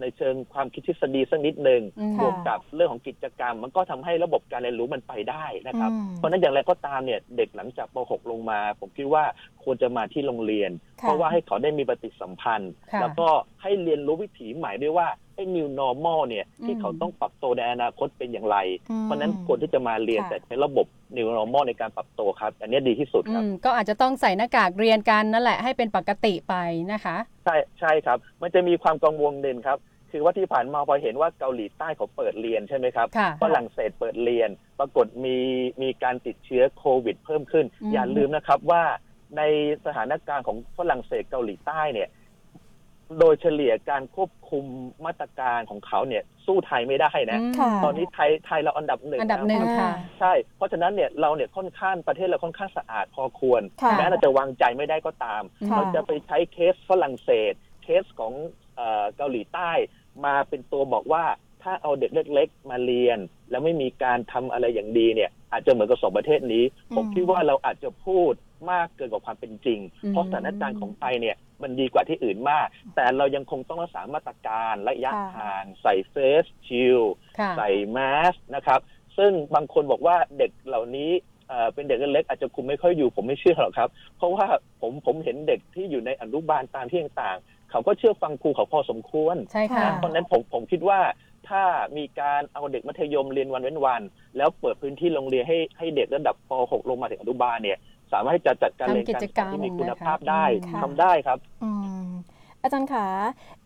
ในเชิงความคิดทฤษฎีสักนิดหนึ่งบวกกับเรื่องของกิจกรรมมันก็ทำให้ระบบการเรียนรู้มันไปได้นะครับเพราะนั้นอย่างไรก็ตามเนี่ยเด็กหลังจากป.6 ลงมาผมคิดว่าควรจะมาที่โรงเรียนเพราะว่าให้เขาได้มีปฏิสัมพันธ์แล้วก็ใ ให้เรียนรู้วิถีใหม่ด้วยว่าไอ้ new normal เนี่ยที่เขาต้องปรับตัวในอนาคตเป็นอย่างไรเพราะนั้นคนที่จะมาเรียนแต่ใช้ระบบ new normal ในการปรับตัวครับอันนี้ดีที่สุดครับก็อาจจะต้องใส่หน้ากากเรียนกันนั่นแหละให้เป็นปกติไปนะคะใช่ครับมันจะมีความกังวลหนึ่งครับคือว่าที่ผ่านมาพอเห็นว่าเกาหลีใต้เขาเปิดเรียนใช่ไหมครับฝรั่งเศสเปิดเรียนปรากฏมีการติดเชื้อโควิดเพิ่มขึ้นอย่าลืมนะครับว่าในสถานการณ์ของฝรั่งเศสเกาหลีใต้เนี่ยโดยเฉลี่ยการควบคุมมาตรการของเขาเนี่ยสู้ไทยไม่ได้นะตอนนี้ไทยเราอันดับหนึ่งค่ะใช่เพราะฉะนั้นเนี่ยเราเนี่ยค่อนข้างประเทศเราค่อนข้างสะอาดพอควรแม้เราจะวางใจไม่ได้ก็ตามเราจะไปใช้เคสฝรั่งเศสเคสของเกาหลีใต้มาเป็นตัวบอกว่าถ้าเอาเด็กเล็กๆมาเรียนแล้วไม่มีการทำอะไรอย่างดีเนี่ยอาจจะเหมือนกับสองประเทศนี้ผมคิดว่าเราอาจจะพูดมากเกินกว่าความเป็นจริงเพราะสถานการณ์ของไทยเนี่ยมันดีกว่าที่อื่นมากแต่เรายังคงต้องรักษามาตรการระยะห่างใส่เฟสชิลด์ใส่แมสนะครับซึ่งบางคนบอกว่าเด็กเหล่านี้เป็นเด็กเล็กอาจจะคุมไม่ค่อยอยู่ผมไม่เชื่อหรอกครับเพราะว่าผมเห็นเด็กที่อยู่ในอนุบาลตามที่ต่างๆเขาก็เชื่อฟังครูเขาพอสมควรเพราะนั้นผมคิดว่าถ้ามีการเอาเด็กมัธยมเรียนวันเว้นวันแล้วเปิดพื้นที่โรงเรียนให้เด็กระดับป .6 ลงมาถึงอนุบาลเนี่ยสามารถที่จะจัดการเรียนการสอนที่มีคุณภาพได้ทำได้ครับอาจารย์คะ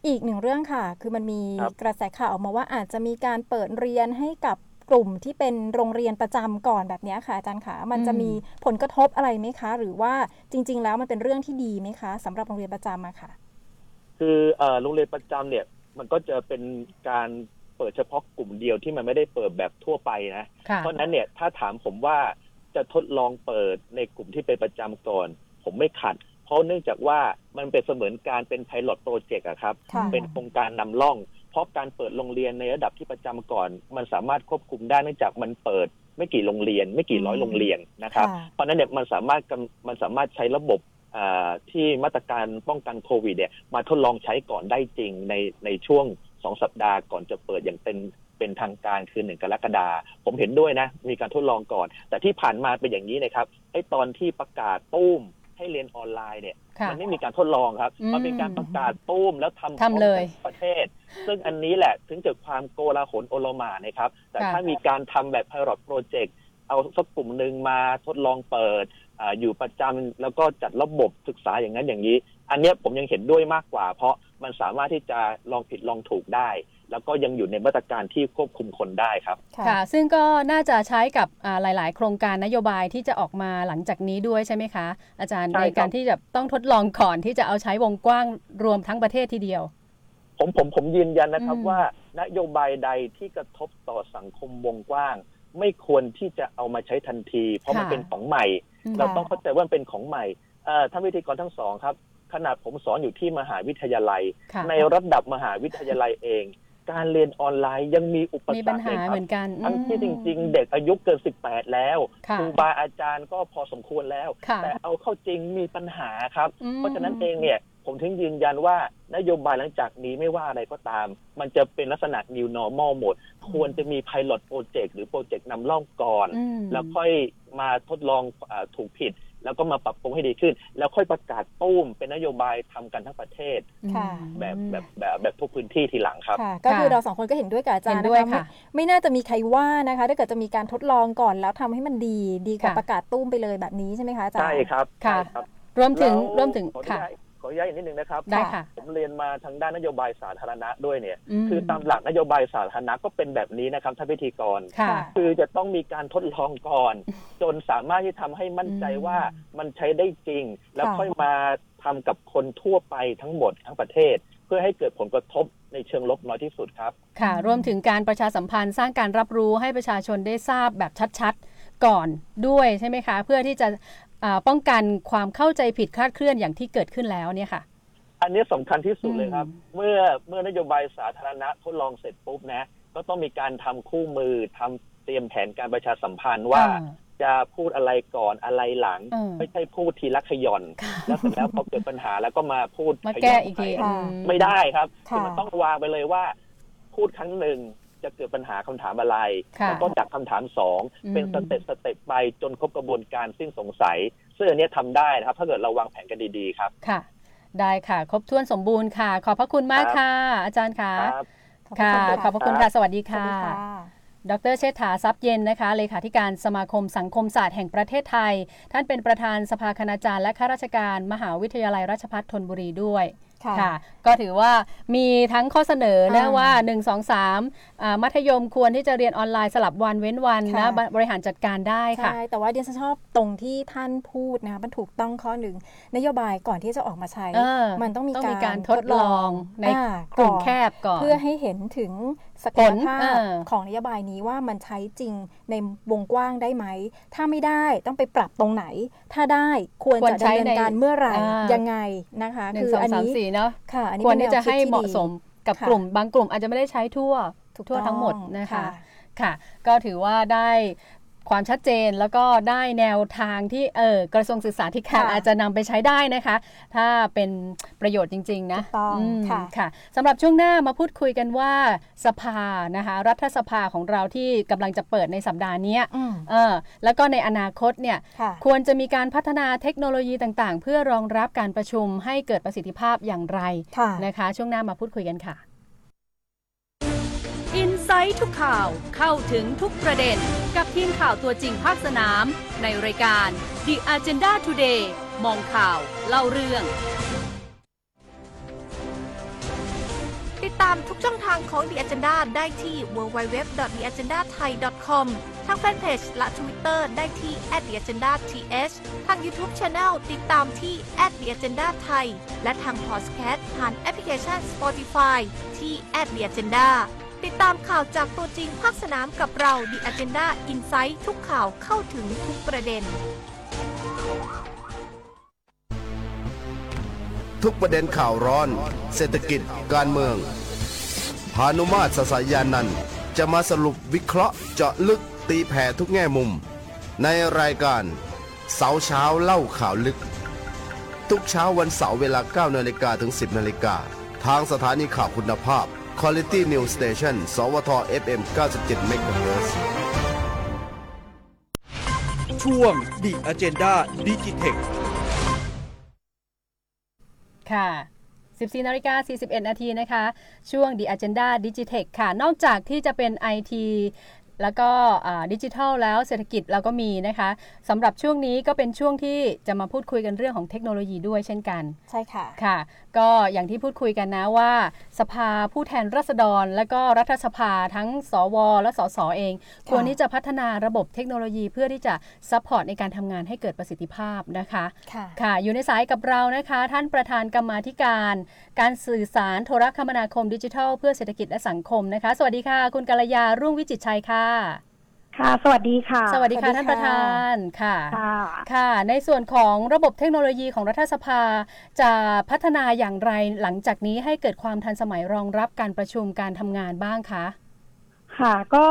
อีกหนึ่งเรื่องค่ะคือมันมีกระแสข่าวออกมาว่าอาจจะมีการเปิดเรียนให้กับกลุ่มที่เป็นโรงเรียนประจำก่อนแบบนี้ค่ะอาจารย์คะมันจะมีผลกระทบอะไรไหมคะหรือว่าจริงๆแล้วมันเป็นเรื่องที่ดีไหมคะสำหรับโรงเรียนประจำมาค่ะคือโรงเรียนประจำเนี่ยมันก็จะเป็นการเปิดเฉพาะกลุ่มเดียวที่มันไม่ได้เปิดแบบทั่วไปนะเพราะนั้นเนี่ยถ้าถามผมว่าจะทดลองเปิดในกลุ่มที่เป็นประจำก่อนผมไม่ขัดเพราะเนื่องจากว่ามันเป็นเสมือนการเป็นไพลอตโปรเจกต์อะครับเป็นโครงการนำร่องเพราะการเปิดโรงเรียนในระดับที่ประจำก่อนมันสามารถควบคุมได้เนื่องจากมันเปิดไม่กี่โรงเรียนไม่กี่ร้อยโรงเรียนนะครับเพราะนั้นเนี่ยมันสามารถใช้ระบบที่มาตรการป้องกันโควิดเนี่ยมาทดลองใช้ก่อนได้จริงในช่วง2 สัปดาห์ก่อนจะเปิดอย่างเป็นทางการคือ1 กรกฎาคมผมเห็นด้วยนะมีการทดลองก่อนแต่ที่ผ่านมาเป็นอย่างนี้นะครับไอ้ตอนที่ประกาศตุ้มให้เรียนออนไลน์เนี่ยมันไม่มีการทดลองครับมันเป็นการประกาศตุ้มแล้วทำเลยประเทศซึ่งอันนี้แหละถึงเกิดความโกลาหลโอลหม่านนะครับแต่ถ้ามีการทำแบบ Pilot Project เอาสักกลุ่มนึงมาทดลองเปิดอยู่ประจำแล้วก็จัดระบบศึกษาอย่างนั้นอย่างนี้อันนี้ผมยังเห็นด้วยมากกว่าเพราะมันสามารถที่จะลองผิดลองถูกได้แล้วก็ยังอยู่ในมาตรการที่ควบคุมคนได้ครับค่ะซึ่งก็น่าจะใช้กับหลายๆโครงการนโยบายที่จะออกมาหลังจากนี้ด้วยใช่ไหมคะอาจารย์ในการที่จะต้องทดลองก่อนที่จะเอาใช้วงกว้างรวมทั้งประเทศทีเดียวผมยืนยันนะครับว่านโยบายใดที่กระทบต่อสังคมวงกว้างไม่ควรที่จะเอามาใช้ทันทีเพราะมันเป็นของใหม่เราต้องเข้าใจว่ามันเป็นของใหม่ท่านวิทยากรทั้งสองครับขนาดผมสอนอยู่ที่มหาวิทยาลัยในระดับมหาวิทยาลัยเองการเรียนออนไลน์ยังมีอุปสรรคเหมือนกันทั้งที่จริงๆเด็กอายุเกิน18แล้วครูบาอาจารย์ก็พอสมควรแล้วแต่เอาเข้าจริงมีปัญหาครับเพราะฉะนั้นเองเนี่ยผมถึงยืนยันว่านโยบายหลังจากนี้ไม่ว่าอะไรก็ตามมันจะเป็นลักษณะ new normal หมดควรจะมี pilot project หรือโปรเจกต์นำร่องก่อนแล้วค่อยมาทดลองถูกผิดแล้วก็มาปรับปรุงให้ดีขึ้นแล้วค่อยประกาศตุ้มเป็นนโยบายทำกันทั้งประเทศแบบทุกพื้นที่ทีหลังครับก็คือเราสองคนก็เห็นด้วยกับอาจารย์นะคะไม่น่าจะมีใครว่านะคะถ้าเกิดจะมีการทดลองก่อนแล้วทำให้มันดีกว่าประกาศตุ้มไปเลยแบบนี้ใช่ไหมคะอาจารย์ใช่ครับค่ะรวมถึงค่ะขอย้ายอีกนิดนึงนะครับผมเรียนมาทางด้านนโยบายสาธารณะด้วยเนี่ยคือตามหลักนโยบายสาธารณะก็เป็นแบบนี้นะครับท่านพิธีกรคือจะต้องมีการทดลองก่อนจนสามารถที่ทำให้มั่นใจว่ามันใช้ได้จริงแล้วค่อยมาทำกับคนทั่วไปทั้งหมดทั้งประเทศเพื่อให้เกิดผลกระทบในเชิงลบน้อยที่สุดครับค่ะรวมถึงการประชาสัมพันธ์สร้างการรับรู้ให้ประชาชนได้ทราบแบบชัดๆก่อนด้วยใช่ไหมคะเพื่อที่จะป้องกันความเข้าใจผิดคลาดเคลื่อนอย่างที่เกิดขึ้นแล้วเนี่ยค่ะอันนี้สำคัญที่สุดเลยครับเมื่อนโยบายสาธารณะทดลองเสร็จปุ๊บนะก็ต้องมีการทำคู่มือทำเตรียมแผนการประชาสัมพันธ์ว่าจะพูดอะไรก่อนอะไรหลังไม่ใช่พูดทีละขย่อนแล้วเสร็จแล้วพอเกิดปัญหาแล้วก็มาพูดมาแก้อีกทีไม่ได้ครับมันต้องวางไปเลยว่าพูดครั้งหนึ่งจะเกิดปัญหาคำถามอะไรแล้วก็จากคำถาม2เป็นสเต็ปไปจนครบกระบวนการสิ้นสงสัยซึ่งอันนี้ทำได้นะครับถ้าเกิดเราวางแผนกันดีๆครับค่ะ ได้ค่ะครบถ้วนสมบูรณ์ค่ะขอบพระคุณมากค่ะอาจารย์ค่ะค่ะขอบพระคุณค่ะสวัสดีค่ะดร.เชษฐา ทรัพย์เย็นนะคะเลขาธิการสมาคมสังคมศาสตร์แห่งประเทศไทยท่านเป็นประธานสภาคณาจารย์และข้าราชการมหาวิทยาลัยราชภัฏธนบุรีด้วยค่ะก็ถือว่ามีทั้งข้อเสนอนะว่า 1, 2, 3 มัธยมควรที่จะเรียนออนไลน์สลับวันเว้นวันนะบริหารจัดการได้ค่ะใช่แต่ว่าเดี๋ยวฉันชอบตรงที่ท่านพูดนะมันถูกต้องข้อหนึ่งนโยบายก่อนที่จะออกมาใช้มันต้องมีการทดลองในกลุ่มแคบก่อนเพื่อให้เห็นถึงศักยภาพของนโยบายนี้ว่ามันใช้จริงในวงกว้างได้ไหมถ้าไม่ได้ต้องไปปรับตรงไหนถ้าได้ควรจะดำเนินการเมื่อไหร่ยังไงนะคะคืออันนี้ควรที่จะให้เหมาะสมกับกลุ่มบางกลุ่มอาจจะไม่ได้ใช้ทั่วทั้งหมดนะคะค่ะก็ถือว่าได้ความชัดเจนแล้วก็ได้แนวทางที่กระทรวงศึกษาธิการอาจจะนำไปใช้ได้นะคะถ้าเป็นประโยชน์จริงๆนะค่ะสำหรับช่วงหน้ามาพูดคุยกันว่าสภานะคะรัฐสภาของเราที่กำลังจะเปิดในสัปดาห์นี้แล้วก็ในอนาคตเนี่ยควรจะมีการพัฒนาเทคโนโลยีต่างๆเพื่อรองรับการประชุมให้เกิดประสิทธิภาพอย่างไรนะคะช่วงหน้ามาพูดคุยกันค่ะ Insight ทุกข่าวเข้าถึงทุกประเด็นกับทีมข่าวตัวจริงภาคสนามในรายการ The Agenda Today มองข่าวเล่าเรื่องติดตามทุกช่องทางของ The Agenda ได้ที่ www.theagendathai.com ทางแฟนเพจและ Twitter ได้ที่ @theagendath ทาง YouTube Channel ติดตามที่ @theagendathai และทาง Podcast ผ่านแอปพลิเคชัน Spotify ที่ @theagendaติดตามข่าวจากตัวจริงภาคสนามกับเรา The Agenda Insight ทุกข่าวเข้าถึงทุกประเด็นทุกประเด็นข่าวร้อนเศรษฐกิจการเมืองพานุมาตร สสยานันท์จะมาสรุปวิเคราะห์เจาะลึกตีแผ่ทุกแง่มุมในรายการเสาเช้าเล่าข่าวลึกทุกเช้าวันเสาร์เวลา 9:00 นถึง 10:00 นทางสถานีข่าวคุณภาพQuality News Station สวท FM 97 MHz ช่วง The Agenda Digitech ค่ะ 14:41 นาทีนะคะช่วง The Agenda Digitech ค่ะนอกจากที่จะเป็น ITแล้วก็ดิจิทัลแล้วเศรษฐกิจเราก็มีนะคะสำหรับช่วงนี้ก็เป็นช่วงที่จะมาพูดคุยกันเรื่องของเทคโนโลยีด้วยเช่นกันใช่ค่ะค่ะก็อย่างที่พูดคุยกันนะว่าสภาผู้แทนราษฎรและก็รัฐสภาทั้งสวและสสเองควรที่จะพัฒนาระบบเทคโนโลยีเพื่อที่จะซัพพอร์ตในการทำงานให้เกิดประสิทธิภาพนะคะค่ะอยู่ในสายกับเรานะคะท่านประธานกรรมาธิการการสื่อสารโทรคมนาคมดิจิทัลเพื่อเศรษฐกิจและสังคมนะคะสวัสดีค่ะคุณกัลยารุ่งวิจิตชัยค่ะค่ะสวัสดีค่ะสวัสดีค่ะท่านประธานค่ะค่ะในส่วนของระบบเทคโนโลยีของรัฐสภาจะพัฒนาอย่างไรหลังจากนี้ให้เกิดความทันสมัยรองรับการประชุมการทำงานบ้างคะค่ะก็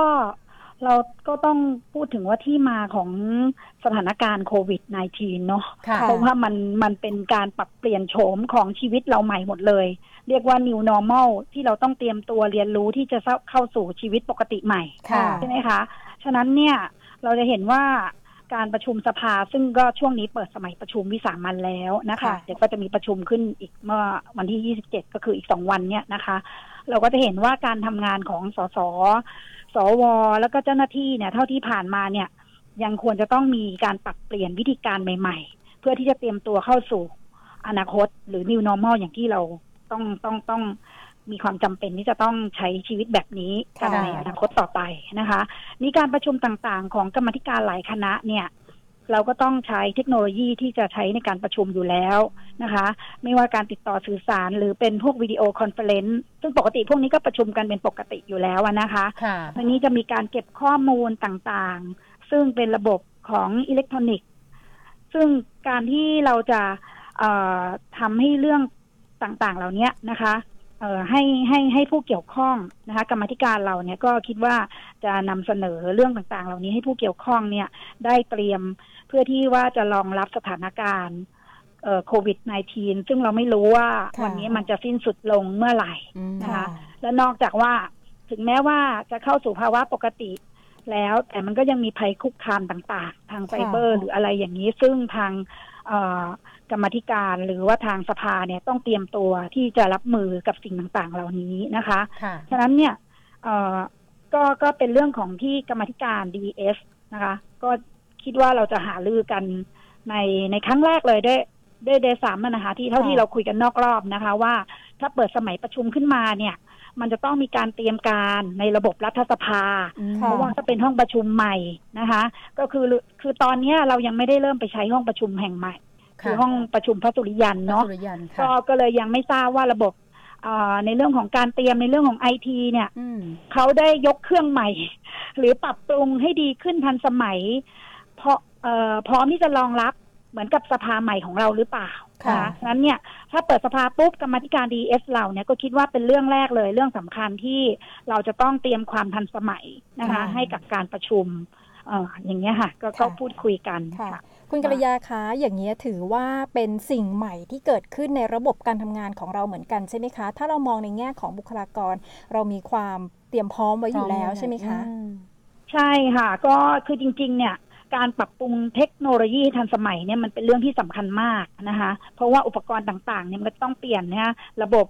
เราก็ต้องพูดถึงว่าที่มาของสถานการณ์โควิด -19 เนาะเพราะว่ามันเป็นการปรับเปลี่ยนโฉมของชีวิตเราใหม่หมดเลยเรียกว่า new normal ที่เราต้องเตรียมตัวเรียนรู้ที่จะเข้าสู่ชีวิตปกติใหม่ใช่ไหมคะฉะนั้นเนี่ยเราจะเห็นว่าการประชุมสภาซึ่งก็ช่วงนี้เปิดสมัยประชุมวิสามัญแล้วนะคะเดี๋ยวก็จะมีประชุมขึ้นอีกเมื่อวันที่27ก็คืออีก2วันเนี่ยนะคะเราก็จะเห็นว่าการทำงานของสวแล้วก็เจ้าหน้าที่เนี่ยเท่าที่ผ่านมาเนี่ยยังควรจะต้องมีการปรับเปลี่ยนวิธีการใหม่ๆเพื่อที่จะเตรียมตัวเข้าสู่อนาคตหรือ new normal อย่างที่เราต้องมีความจำเป็นที่จะต้องใช้ชีวิตแบบนี้กันในอนาคตต่อไปนะคะนี่การประชุมต่างๆของกรรมาธิการหลายคณะเนี่ยเราก็ต้องใช้เทคโนโลยีที่จะใช้ในการประชุมอยู่แล้วนะคะไม่ว่าการติดต่อสื่อสารหรือเป็นพวกวิดีโอคอนเฟอเรนซ์ซึ่งปกติพวกนี้ก็ประชุมกันเป็นปกติอยู่แล้วนะคะวันนี้จะมีการเก็บข้อมูลต่างๆซึ่งเป็นระบบของอิเล็กทรอนิกส์ซึ่งการที่เราจะทำให้เรื่องต่างๆเหล่านี้นะคะให้ผู้เกี่ยวข้องนะคะกรรมาธิการเราเนี่ยก็คิดว่าจะนำเสนอเรื่องต่างๆเหล่านี้ให้ผู้เกี่ยวข้องเนี่ยได้เตรียมเพื่อที่ว่าจะรองรับสถานการณ์โควิด -19 ซึ่งเราไม่รู้ว่าวันนี้มันจะสิ้นสุดลงเมื่อไหร่นะคะและนอกจากว่าถึงแม้ว่าจะเข้าสู่ภาวะปกติแล้วแต่มันก็ยังมีภัยคุกคามต่างๆทางไซเบอร์หรืออะไรอย่างนี้ซึ่งทาง กรรมธิการหรือว่าทางสภาเนี่ยต้องเตรียมตัวที่จะรับมือกับสิ่งต่างๆเหล่านี้นะคะฉะนั้นเนี่ยก็เป็นเรื่องของที่กรรมธิการ DES นะคะก็คิดว่าเราจะหารือกันในครั้งแรกเลยได้สามนะคะที่เท่าที่เราคุยกันนอกรอบนะคะว่าถ้าเปิดสมัยประชุมขึ้นมาเนี่ยมันจะต้องมีการเตรียมการในระบบรัฐสภาเพราะว่าจะเป็นห้องประชุมใหม่นะคะก็คือตอนนี้เรายังไม่ได้เริ่มไปใช้ห้องประชุมแห่งใหม่คือห้องประชุมพระสุริยันเนาะก็เลยยังไม่ทราบว่าระบบในเรื่องของการเตรียมในเรื่องของ IT เนี่ยเขาได้ยกเครื่องใหม่หรือปรับปรุงให้ดีขึ้นทันสมัยพร้อมที่จะรองรับเหมือนกับสภาใหม่ของเราหรือเปล่านะคะฉะนั้นเนี่ยถ้าเปิดสภาปุ๊บกรรมธิการ DS เราเนี่ยก็คิดว่าเป็นเรื่องแรกเลยเรื่องสำคัญที่เราจะต้องเตรียมความทันสมัยนะคะให้กับการประชุมอย่างเงี้ยค่ะก็พูดคุยกันค่ะคุณกัลยาคะอย่างเงี้ยถือว่าเป็นสิ่งใหม่ที่เกิดขึ้นในระบบการทำงานของเราเหมือนกันใช่ไหมคะถ้าเรามองในแง่ของบุคลากรเรามีความเตรียมพร้อมไว้อยู่แล้วใช่ไหมคะใช่ค่ะก็คือจริงๆเนี่ยการปรับปรุงเทคโนโลยีทันสมัยเนี่ยมันเป็นเรื่องที่สำคัญมากนะคะเพราะว่าอุปกรณ์ต่างๆเนี่ยมันต้องเปลี่ยนนะระบบ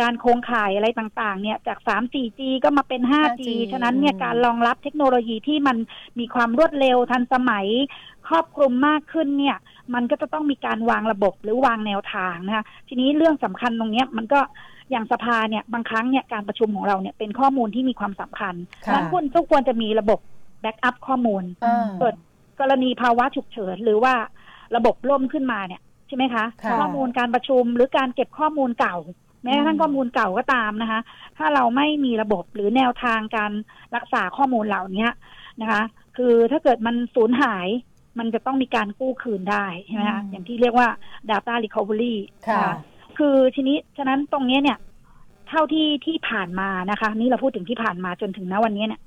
การโครงข่ายอะไรต่างๆเนี่ยจาก 3-4G ก็มาเป็น 5G ฉะนั้นเนี่ยการรองรับเทคโนโลยีที่มันมีความรวดเร็วทันสมัยครอบคลุมมากขึ้นเนี่ยมันก็จะต้องมีการวางระบบหรือวางแนวทางนะคะทีนี้เรื่องสำคัญตรงเนี้ยมันก็อย่างสภาเนี่ยบางครั้งเนี่ยการประชุมของเราเนี่ยเป็นข้อมูลที่มีความสำคัญฉะนั้นคุณต้องควรจะมีระบบแบ็กอัพข้อมูลเปิดกรณีภาวะฉุกเฉินหรือว่าระบบล่มขึ้นมาเนี่ยใช่ไหมคะข้อมูลการประชุมหรือการเก็บข้อมูลเก่าแม้กระทั่งข้อมูลเก่าก็ตามนะคะถ้าเราไม่มีระบบหรือแนวทางการรักษาข้อมูลเหล่านี้นะคะคือถ้าเกิดมันสูญหายมันจะต้องมีการกู้คืนได้ใช่ไหมคะอย่างที่เรียกว่า data recovery ค่ะคือทีนี้ฉะนั้นตรงนี้เนี่ยเท่าที่ผ่านมานะคะนี่เราพูดถึงที่ผ่านมาจนถึงณวันนี้เนี่ย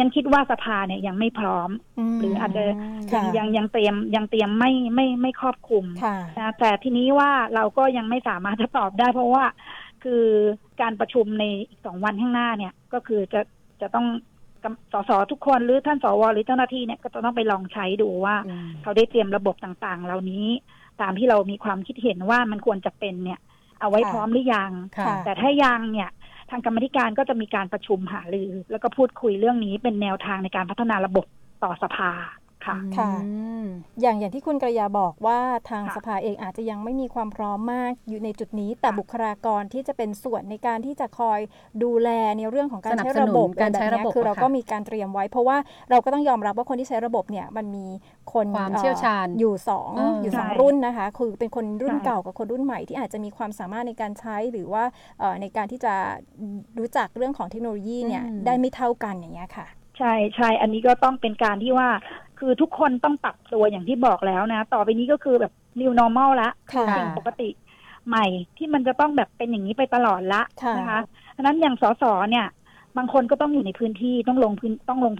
ยังคิดว่าสภาเนี่ยยังไม่พร้อมหรืออาจจะยังเตรียมไม่ครอบคลุมนะแต่ทีนี้ว่าเราก็ยังไม่สามารถจะตอบได้เพราะว่าคือการประชุมในอีก2วันข้างหน้าเนี่ยก็คือจะต้องสสทุกคนหรือท่านสวหรือเจ้าหน้าที่เนี่ยก็จะต้องไปลองใช้ดูว่าเขาได้เตรียมระบบต่างๆเหล่านี้ตามที่เรามีความคิดเห็นว่ามันควรจะเป็นเนี่ยเอาไว้พร้อมหรือยังแต่ถ้ายังเนี่ยทางกรรมธิการก็จะมีการประชุมหารือแล้วก็พูดคุยเรื่องนี้เป็นแนวทางในการพัฒนาระบบต่อสภาค่ะค่ะอย่างที่คุณกัลยาบอกว่าทางสภาเองอาจจะยังไม่มีความพร้อมมากอยู่ในจุดนี้แต่บุคลากรที่จะเป็นส่วนในการที่จะคอยดูแลในเรื่องของการใช้ระบบการใช้ระบบคือเราก็มีการเตรียมไว้เพราะว่าเราก็ต้องยอมรับว่าคนที่ใช้ระบบเนี่ยมันมีคนความเชี่ยวชาญอยู่สองรุ่นนะคะคือเป็นคนรุ่นเก่ากับคนรุ่นใหม่ที่อาจจะมีความสามารถในการใช้หรือว่าในการที่จะรู้จักเรื่องของเทคโนโลยีเนี่ยได้ไม่เท่ากันอย่างเงี้ยค่ะใช่อันนี้ก็ต้องเป็นการที่ว่าคือทุกคนต้องปรับตัวอย่างที่บอกแล้วนะต่อไปนี้ก็คือแบบ new normal ละสิ่งปกติใหม่ที่มันจะต้องแบบเป็นอย่างนี้ไปตลอดละนะคะฉะนั้นอย่างสสเนี่ยบางคนก็ต้องอยู่ในพื้นที่ต้องลง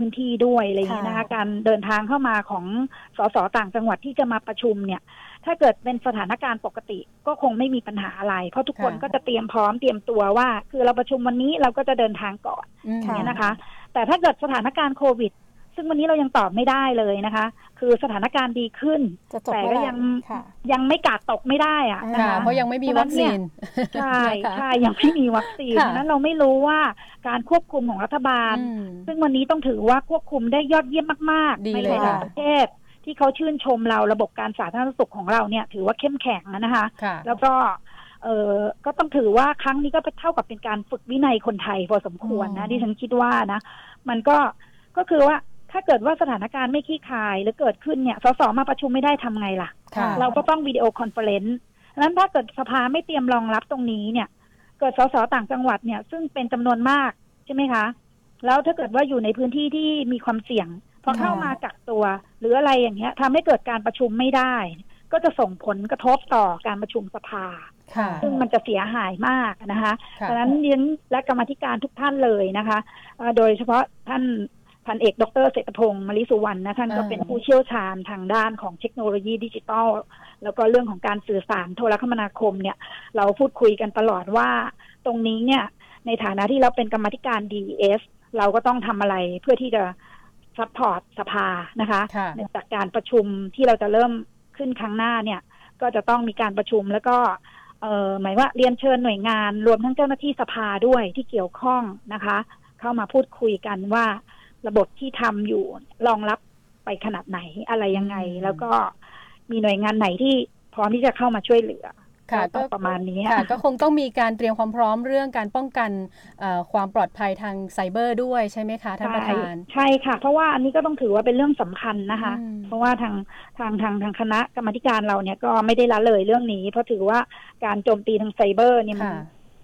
พื้นที่ด้วยอะไรอย่างเงี้ยนะคะการเดินทางเข้ามาของสสต่างจังหวัดที่จะมาประชุมเนี่ยถ้าเกิดเป็นสถานการณ์ปกติก็คงไม่มีปัญหาอะไรเพราะทุกคนก็จะเตรียมพร้อมเตรียมตัวว่าคือเราประชุมวันนี้เราก็จะเดินทางก่อนอย่างเงี้ยนะคะแต่ถ้าเกิดสถานการณ์โควิดซึ่งวันนี้เรายังตอบไม่ได้เลยนะคะคือสถานการณ์ดีขึ้นแต่ก็ยังไม่กาดตกไม่ได้อะนะคะเพราะยังไม่มีวัคซีนใช่ใช่ยังไม่มีวัคซีนนั้นเราไม่รู้ว่าการควบคุมของรัฐบาลซึ่งวันนี้ต้องถือว่าควบคุมได้ยอดเยี่ยมมากๆในหลายประเทศที่เขาชื่นชมเราระบบการสาธารณสุขของเราเนี่ยถือว่าเข้มแข็งนะคะแล้วก็ต้องถือว่าครั้งนี้ก็เท่ากับเป็นการฝึกวินัยคนไทยพอสมควรนะที่ฉันคิดว่านะมันก็คือว่าถ้าเกิดว่าสถานการณ์ไม่คลี่คลายหรือเกิดขึ้นเนี่ยสสมาประชุมไม่ได้ทำไงล่ะเราก็ต้องวิดีโอคอนเฟอเรนซ์นั้นถ้าเกิดสภาไม่เตรียมรองรับตรงนี้เนี่ยเกิดสสต่างจังหวัดเนี่ยซึ่งเป็นจำนวนมากใช่ไหมคะแล้วถ้าเกิดว่าอยู่ในพื้นที่ที่มีความเสี่ยงพอเข้ามากักตัวหรืออะไรอย่างเงี้ยทำให้เกิดการประชุมไม่ได้ก็จะส่งผลกระทบต่อการประชุมสภาซึ่งมันจะเสียหายมากนะคะดังนั้นเรียนและกรรมธิการทุกท่านเลยนะคะโดยเฉพาะท่านพันเอกดรเศรษฐพงศ์มลิสุวรรณนะท่านก็เป็นผู้เชี่ยวชาญทางด้านของเทคโนโลยีดิจิทัลแล้วก็เรื่องของการสื่อสารโทรคมนาคมเนี่ยเราพูดคุยกันตลอดว่าตรงนี้เนี่ยในฐานะที่เราเป็นกรรมธิการ DES เราก็ต้องทำอะไรเพื่อที่จะซัพพอร์ตสภานะคะจากการประชุมที่เราจะเริ่มขึ้นครั้งหน้าเนี่ย ก็จะต้องมีการประชุมแล้วก็หมายว่าเรียนเชิญหน่วยงานรวมทั้งเจ้าหน้าที่สภาด้วยที่เกี่ยวข้องนะคะเข้ามาพูดคุยกันว่าระบบที่ทำอยู่รองรับไปขนาดไหนอะไรยังไงแล้วก็มีหน่วยงานไหนที่พร้อมที่จะเข้ามาช่วยเหลือค่ะก็ประมาณนี้ค่ะก็คงต้องมีการเตรียมความพร้อมเรื่องการป้องกันความปลอดภัยทางไซเบอร์ด้วยใช่ไหมคะท่านประธานใช่ค่ะเพราะว่าอันนี้ก็ต้องถือว่าเป็นเรื่องสำคัญนะคะเพราะว่าทางคณะกรรมการเราเนี่ยก็ไม่ได้ละเลยเรื่องนี้เพราะถือว่าการโจมตีทางไซเบอร์เนี่ยมัน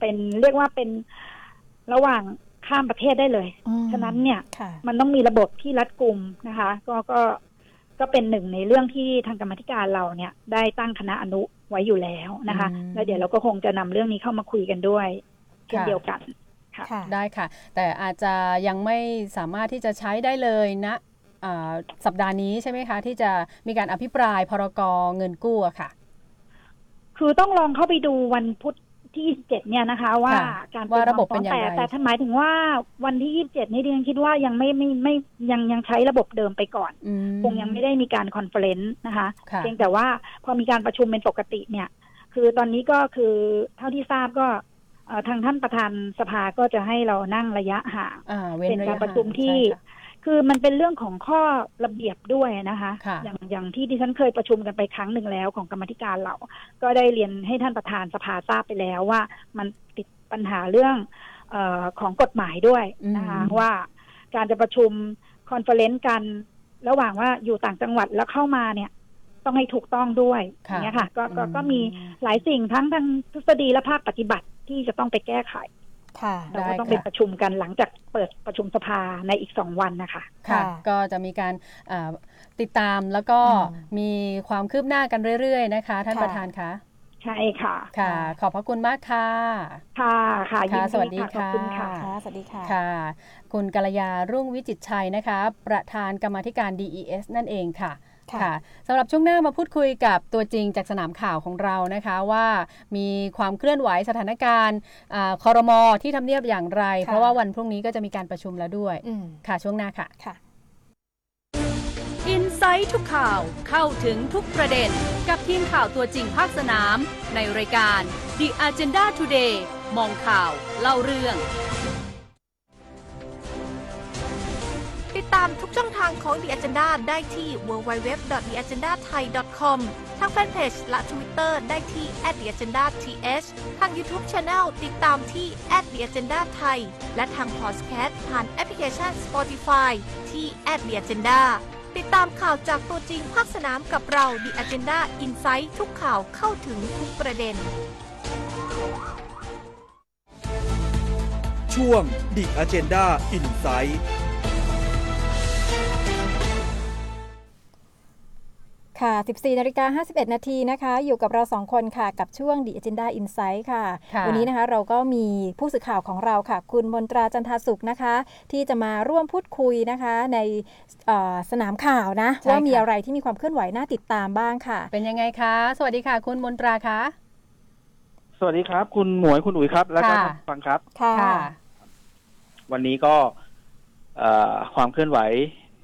เป็นเรียกว่าเป็นระหว่างข้ามประเทศได้เลยฉะนั้นเนี่ยมันต้องมีระบบที่รัดกุมนะคะก็เป็นหนึ่งในเรื่องที่ทางกรรมการเราเนี่ยได้ตั้งคณะอนุไว้อยู่แล้วนะคะแล้วเดี๋ยวเราก็คงจะนำเรื่องนี้เข้ามาคุยกันด้วยเช่นเดียวกันค่ะได้ค่ะแต่อาจจะยังไม่สามารถที่จะใช้ได้เลยนะสัปดาห์นี้ใช่ไหมคะที่จะมีการอภิปรายพรกเงินกู้อะค่ะคือต้องลองเข้าไปดูวันพุธที่27เนี่ยนะคะว่าการว่าระบบเป็นอย่างไรแต่หมายถึงว่าวันที่27นี้ดิฉันคิดว่ายังไม่ยังใช้ระบบเดิมไปก่อนคงยังไม่ได้มีการคอนเฟอเรนซ์นะคะเพียงแต่ว่าพอมีการประชุมเป็นปกติเนี่ยคือตอนนี้ก็คือเท่าที่ทราบก็ทางท่านประธานสภาก็จะให้เรานั่งระยะห่างเป็นการประชุมที่คือมันเป็นเรื่องของข้อระเบียบด้วยนะคะอย่างที่ดิฉันเคยประชุมกันไปครั้งหนึ่งแล้วของกรรมธิการเราก็ได้เรียนให้ท่านประธานสภาทราบไปแล้วว่ามันติดปัญหาเรื่องของกฎหมายด้วยนะคะว่าการจะประชุมคอนเฟอเรนซ์กันระหว่างว่าอยู่ต่างจังหวัดแล้วเข้ามาเนี่ยต้องให้ถูกต้องด้วยอย่างเงี้ยค่ะก็มีหลายสิ่งทั้งทางทฤษฎีและภาคปฏิบัติที่จะต้องไปแก้ไขเราก็ต้องไปประชุมกันหลังจากเปิดประชุมสภาในอีก2วันนะคะค่ะก็จะมีการติดตามแล้วก็มีความคืบหน้ากันเรื่อยๆนะคะท่านประธานคะใช่ค่ะค่ะขอบพระคุณมากค่ะค่ะค่ะยินดีค่ะขอบคุณค่ะสวัสดีค่ะค่ะคุณกัลยารุ่งวิจิตรชัยนะคะประธานกรรมาธิการ DES นั่นเองค่ะค่ะสำหรับช่วงหน้ามาพูดคุยกับตัวจริงจากสนามข่าวของเรานะคะว่ามีความเคลื่อนไหวสถานการณ์ครม.ที่ทำเนียบอย่างไรเพราะว่าวันพรุ่งนี้ก็จะมีการประชุมแล้วด้วยค่ะช่วงหน้าค่ะค่ะ Insight ทุกข่าวเข้าถึงทุกประเด็นกับทีมข่าวตัวจริงภาคสนามในรายการ The Agenda Today มองข่าวเล่าเรื่องติดตามทุกช่องทางของ The Agenda ได้ที่ www.theagendathai.com ทางแฟนเพจและ Twitter ได้ที่ @theagendath ทาง YouTube Channel ติดตามที่ @theagendathai และทาง Podcast ผ่านแอปพลิเคชัน Spotify ที่ @theagenda ติดตามข่าวจากตัวจริงภาคสนามกับเรา The Agenda Insight ทุกข่าวเข้าถึงทุกประเด็นช่วง The Agenda Insightค่ะ 14:51 น.นะคะอยู่กับเรา2คนค่ะกับช่วง The Agenda Insight ค่ะวันนี้นะคะเราก็มีผู้สื่อข่าวของเราค่ะคุณมนตราจันทาสุขนะคะที่จะมาร่วมพูดคุยนะคะในสนามข่าวนะว่ามีอะไรที่มีความเคลื่อนไหวน่าติดตามบ้างค่ะเป็นยังไงคะสวัสดีค่ะคุณมนตราคะสวัสดีครับคุณหมวยคุณอุ๋ยครับแล้วก็ฟังครับค่ะวันนี้ก็ความเคลื่อนไหว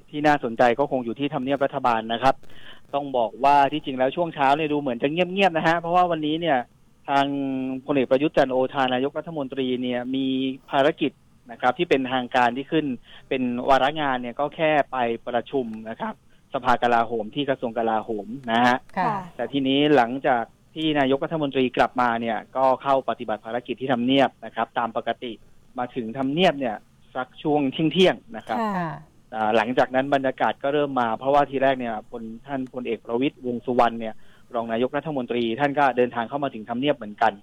ที่น่าสนใจก็คงอยู่ที่ทำเนียบรัฐบาลนะครับต้องบอกว่าที่จริงแล้วช่วงเช้าเนี่ยดูเหมือนจะเงียบๆนะฮะเพราะว่าวันนี้เนี่ยทางพลเอกประยุทธ์จันทร์โอชานายกรัฐมนตรีเนี่ยมีภารกิจนะครับที่เป็นทางการที่ขึ้นเป็นวาระงานเนี่ยก็แค่ไปประชุมนะครับสภากลาโหมที่กระทรวงกลาโหมนะฮะแต่ทีนี้หลังจากที่นายกรัฐมนตรีกลับมาเนี่ยก็เข้าปฏิบัติภารกิจที่ทำเนียบนะครับตามปกติมาถึงทำเนียบเนี่ยสักช่วงเที่ยงๆนะครับหลังจากนั้นบรรยากาศก็เริ่มมาเพราะว่าทีแรกเนี่ยท่านพลเอกประวิตรวงษ์สุวรรณเนี่ยรองนายกรัฐมนตรีท่านก็เดินทางเข้ามาถึงทำเนียบเหมือนกัน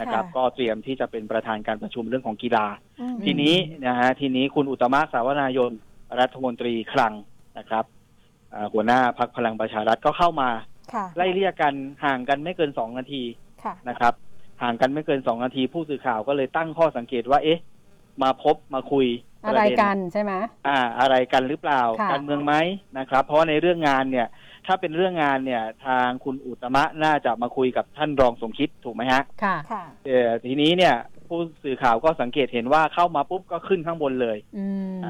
นะครับก็เตรียมที่จะเป็นประธานการประชุมเรื่องของกีฬาทีนี้คุณอุตตมะ สาวนายนรัฐมนตรีคลังนะครับหัวหน้าพรรคพลังประชารัฐก็เข้ามาไล่เลี่ยกันห่างกันไม่เกิน2นาทีนะครับห่างกันไม่เกิน2นาทีผู้สื่อข่าวก็เลยตั้งข้อสังเกตว่าเอ๊ะมาพบมาคุยอะไรกันใช่ไหมอะไรกันหรือเปล่าการเมืองไหมนะครับเพราะในเรื่องงานเนี่ยถ้าเป็นเรื่องงานเนี่ยทางคุณอุตตมะน่าจะมาคุยกับท่านรองสมคิดถูกไหมฮะค่ะทีนี้เนี่ยผู้สื่อข่าวก็สังเกตเห็นว่าเข้ามาปุ๊บก็ขึ้นข้างบนเลย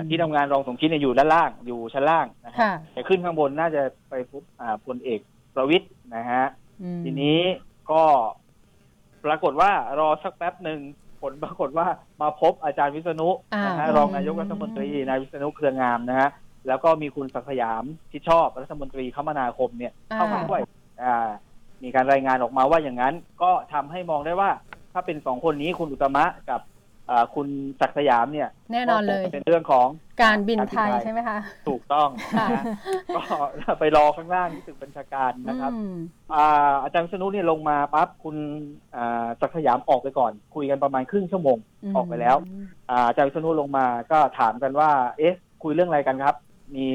ที่ทำงานรองสมคิดเนี่ยอยู่ด้านล่างอยู่ชั้นล่างนะฮะแต่ขึ้นข้างบนน่าจะไปพบพลเอกประวิตรนะฮะ ทีนี้ก็ปรากฏว่ารอสักแป๊บหนึ่งผลปรากฏว่ามาพบอาจารย์วิษณุนะฮะรองนายกรัฐมนตรีนายวิษณุเครืองามนะฮะแล้วก็มีคุณศักดิ์สยามชิดชอบรัฐมนตรีคมนาคมเนี่ยเข้ามาด้วยมีการรายงานออกมาว่าอย่างนั้นก็ทำให้มองได้ว่าถ้าเป็น2คนนี้คุณอุตมะกับคุณศักดิ์สยามเนี่ยแน่นอนเลยเป็นเรื่องของการบินไทยใช่ไหมคะถูกต้องนะก็ไปรอข้างล่างที่ตึกบัญชาการนะครับอาจารย์วิษณุเนี่ยลงมาปั๊บคุณศักดิ์สยามออกไปก่อนคุยกันประมาณครึ่งชั่วโมงออกไปแล้วอาจารย์วิษณุลงมาก็ถามกันว่าเอ๊ะคุยเรื่องอะไรกันครับมี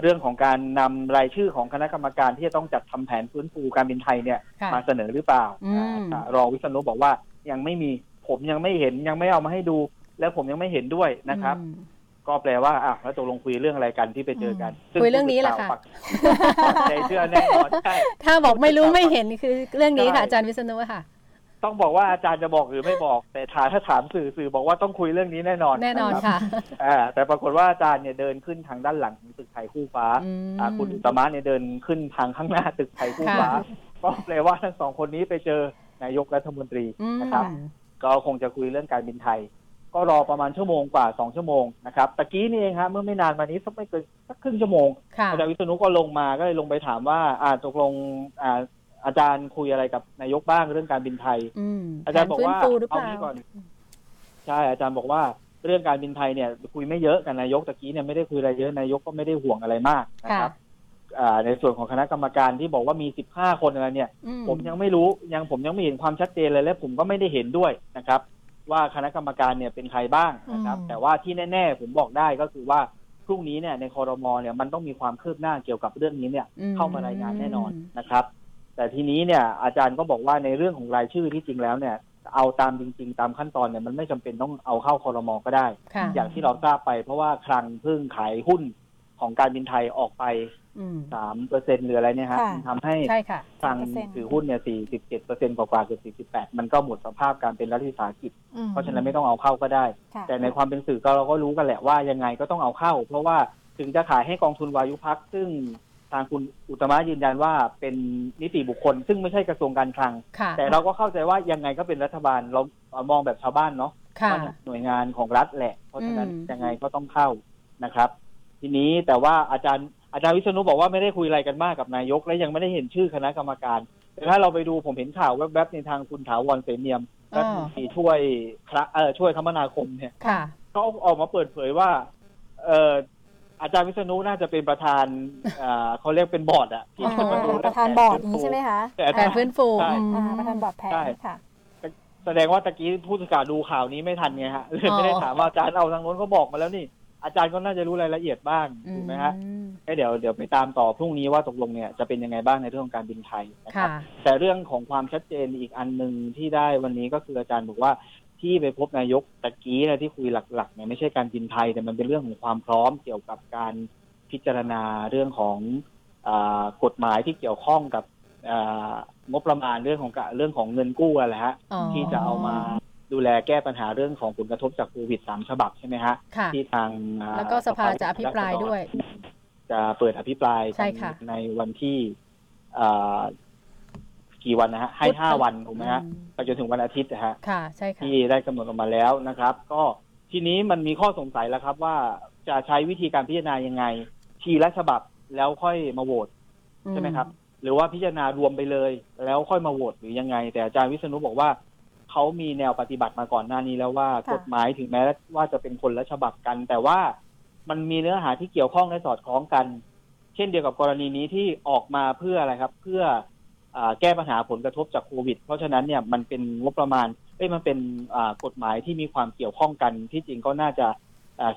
เรื่องของการนำรายชื่อของคณะกรรมการที่จะต้องจัดทำแผนฟื้นฟูการบินไทยเนี่ยมาเสนอหรือเปล่ารองวิษณุบอกว่ายังไม่มีผมยังไม่เห็นยังไม่เอามาให้ดูแล้วผมยังไม่เห็นด้วยนะครับก็แปลว่าอ้าวแล้วตกลงคุยเรื่องอะไรกันที่ไปเจอกันคุยเรื่องนี้แหละค่ะใจเชื่อแน่นอนใช่ถ้าบอกไม่รู้ไม่เห็นคือเรื่องนี้ค่ะอาจารย์วิษณุค่ะต้องบอกว่าอาจารย์จะบอกหรือไม่บอกแต่ถ้าถามสื่อบอกว่าต้องคุยเรื่องนี้แน่นอนแน่นอนค่ะแต่ปรากฏว่าอาจารย์เนี่ยเดินขึ้นทางด้านหลังตึกไทยคู่ฟ้าคุณอุตมะเนี่ยเดินขึ้นทางข้างหน้าตึกไทยคู่ฟ้าก็แปลว่าทั้งสองคนนี้ไปเจอนายกรัฐมนตรีนะครับก็คงจะคุยเรื่องการบินไทยก็รอประมาณชั่วโมงกว่า2ชั่วโมงนะครับตะกี้นี่เองฮะเมื่อไม่นานมานี้สักไม่เกินสักครึ่งชั่วโมงอาจารย์วิษณุก็ลงมาก็เลยลงไปถามว่าตกลงอาจารย์คุยอะไรกับนายกบ้างเรื่องการบินไทยอาจารย์บอกว่าเอางี้ก่อนใช่อาจารย์บอกว่าเรื่องการบินไทยเนี่ยคุยไม่เยอะกันนายกตะกี้เนี่ยไม่ได้คุยอะไรเยอะนายกก็ไม่ได้ห่วงอะไรมากนะครับในส่วนของคณะกรรมการที่บอกว่ามี15คนอะไรเนี่ยผมยังไม่รู้ผมยังไม่เห็นความชัดเจนเลยและผมก็ไม่ได้เห็นด้วยนะครับว่าคณะกรรมการเนี่ยเป็นใครบ้างนะครับแต่ว่าที่แน่ๆผมบอกได้ก็คือว่าพรุ่งนี้เนี่ยในครม.เนี่ยมันต้องมีความคืบหน้าเกี่ยวกับเรื่องนี้เนี่ยเข้ามารายงานแน่นอนนะครับแต่ทีนี้เนี่ยอาจารย์ก็บอกว่าในเรื่องของรายชื่อที่จริงแล้วเนี่ยเอาตามจริงๆตามขั้นตอนเนี่ยมันไม่จำเป็นต้องเอาเข้าครม.ก็ได้อย่างที่เราทราบไปเพราะว่าคลังเพิ่งขายหุ้นของการบินไทยออกไป3%หรืออะไรเนี่ยฮะทำให้ทางถือหุ้นเนี่ย 47% กว่าๆเกือบ48มันก็หมดสภาพการเป็นรัฐวิสาหกิจเพราะฉะนั้นไม่ต้องเอาเข้าก็ได้แต่ในความเป็นสื่อก็เราก็รู้กันแหละว่ายังไงก็ต้องเอาเข้าเพราะว่าถึงจะขายให้กองทุนวายุภักดิ์ซึ่งทางคุณอุตมะยืนยันว่าเป็นนิติบุคคลซึ่งไม่ใช่กระทรวงการคลังแต่เราก็เข้าใจว่ายังไงก็เป็นรัฐบาลเรามองแบบชาวบ้านเนาะว่าหน่วยงานของรัฐแหละเพราะฉะนั้นยังไงก็ต้องเข้านะครับทีนี้แต่ว่าอาจารย์วิษณุบอกว่าไม่ได้คุยอะไรกันมากกับนายกและยังไม่ได้เห็นชื่อคณะกรรมการแต่ถ้าเราไปดูผมเห็นข่าวแวบๆในทางคุณถาวรเสนเนียมรัฐมนตรีช่วยคมนาคมเนี่ยเขาออกมาเปิดเผยว่าอาจารย์วิษณุน่าจะเป็นประธานเขาเรียกเป็นบอร์ดอ่ะที่จะมาดูประธานบอร์ดใช่ไหมคะแผนฟื้นฟูประธานบอร์ดแผนค่ะแสดงว่าตะกี้ผู้สื่อข่าวดูข่าวนี้ไม่ทันไงฮะเลยไม่ได้ถามว่าอาจารย์เอาทางโน้นเขาบอกมาแล้วนี่อาจารย์ก็น่าจะรู้รายละเอียดบ้างถูกไหมฮะเดี๋ยวไปตามต่อพรุ่งนี้ว่าตกลงเนี่ยจะเป็นยังไงบ้างในเรื่องของการบินไทยนะครับแต่เรื่องของความชัดเจนอีกอันนึงที่ได้วันนี้ก็คืออาจารย์บอกว่าที่ไปพบนายกตะกี้นะที่คุยหลักๆเนี่ยไม่ใช่การบินไทยแต่มันเป็นเรื่องของความพร้อมเกี่ยวกับการพิจารณาเรื่องของกฎหมายที่เกี่ยวข้องกับงบประมาณเรื่องของเงินกู้อะไรฮะที่จะเอามาดูแลแก้ปัญหาเรื่องของผลกระทบจากโควิด3ฉบับใช่ไหมฮะที่ทางแล้วก็สภาจะอภิปรายด้วยจะเปิดอภิปรายในวันที่กี่วันนะฮะให้5วันถูกไหมฮะไปจนถึงวันอาทิตย์นะฮะที่ได้กำหนดออกมาแล้วนะครับก็ทีนี้มันมีข้อสงสัยแล้วครับว่าจะใช้วิธีการพิจารณายังไงทีละฉบับแล้วค่อยมาโหวตใช่ไหมครับหรือว่าพิจารณารวมไปเลยแล้วค่อยมาโหวตหรือยังไงแต่อาจารย์วิษณุบอกว่าเขามีแนวปฏิบัติมาก่อนหน้านี้แล้วว่ากฎหมายถึงแม้ว่าจะเป็นคนละฉบับกันแต่ว่ามันมีเนื้อหาที่เกี่ยวข้องและสอดคล้องกันเช่นเดียวกับกรณีนี้ที่ออกมาเพื่ออะไรครับเพื่อแก้ปัญหาผลกระทบจากโควิดเพราะฉะนั้นเนี่ยมันเป็นงบประมาณมันเป็นกฎหมายที่มีความเกี่ยวข้องกันที่จริงก็น่าจะ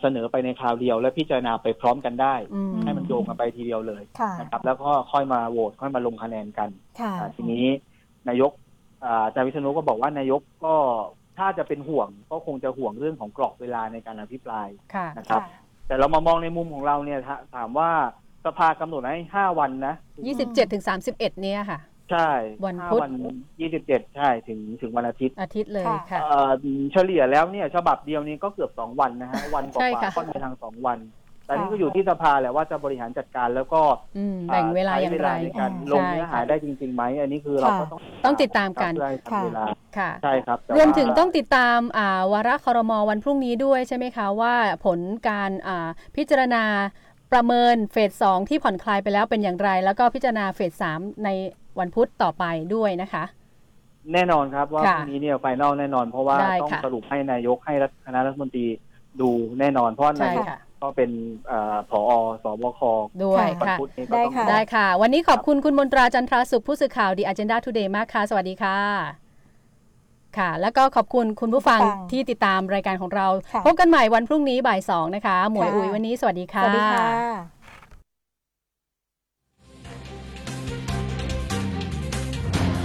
เสนอไปในคราวเดียวและพิจารณาไปพร้อมกันได้ให้มันโยงกันไปทีเดียวเลยนะครับแล้วก็ค่อยมาโหวตค่อยมาลงคะแนนกันทีนี้นายกอาจารย์วิษณุก็บอกว่านายกก็ถ้าจะเป็นห่วงก็คงจะห่วงเรื่องของกรอบเวลาในการอภิปรายนะครับแต่เรามามองในมุมของเราเนี่ยถามว่าสภากำหนดให้5วันนะ 27-31 เนี่ยค่ะใช่วันพุธ27ใช่ถึงวันอาทิตย์เลยค่ะเฉลี่ยแล้วเนี่ยฉบับเดียวนี้ก็เกือบ2วันนะฮะวันกว่าๆก็ไปทาง2วัน แต่นี่ก็อยู่ที่สภาแหละว่าจะบริหารจัดการแล้วก็แบ่งเวลาอย่างไรในการลงเนื้อหาได้จริงๆไหมอันนี้คือเราก็ต้องติดตามกันค่ะใช่ครับรวมถึงต้องติดตามวาระครม.วันพรุ่งนี้ด้วยใช่ไหมคะว่าผลการพิจารณาประเมินเฟส2ที่ผ่อนคลายไปแล้วเป็นอย่างไรแล้วก็พิจารณาเฟส3ในวันพุธต่อไปด้วยนะคะแน่นอนครับว่าพรุ่งนี้เนี่ยไฟนอลแน่นอนเพราะว่าต้องสรุปให้นายกให้คณะรัฐมนตรีดูแน่นอนเพราะนายกก็เป็นผอ.สบค.ด้วยค่ะได้ค่ะวันนี้ขอบคุณคุณมนตราจันทราสุขผู้สื่อข่าว The Agenda Today มากค่ะสวัสดีค่ะค่ะแล้วก็ขอบคุณคุณผู้ฟังที่ติดตามรายการของเราพบกันใหม่วันพรุ่งนี้บ่าย 14:00 น.นะคะหมวยอุ๋ยวันนี้สวัสดีค่ะสวัสดีค่ะ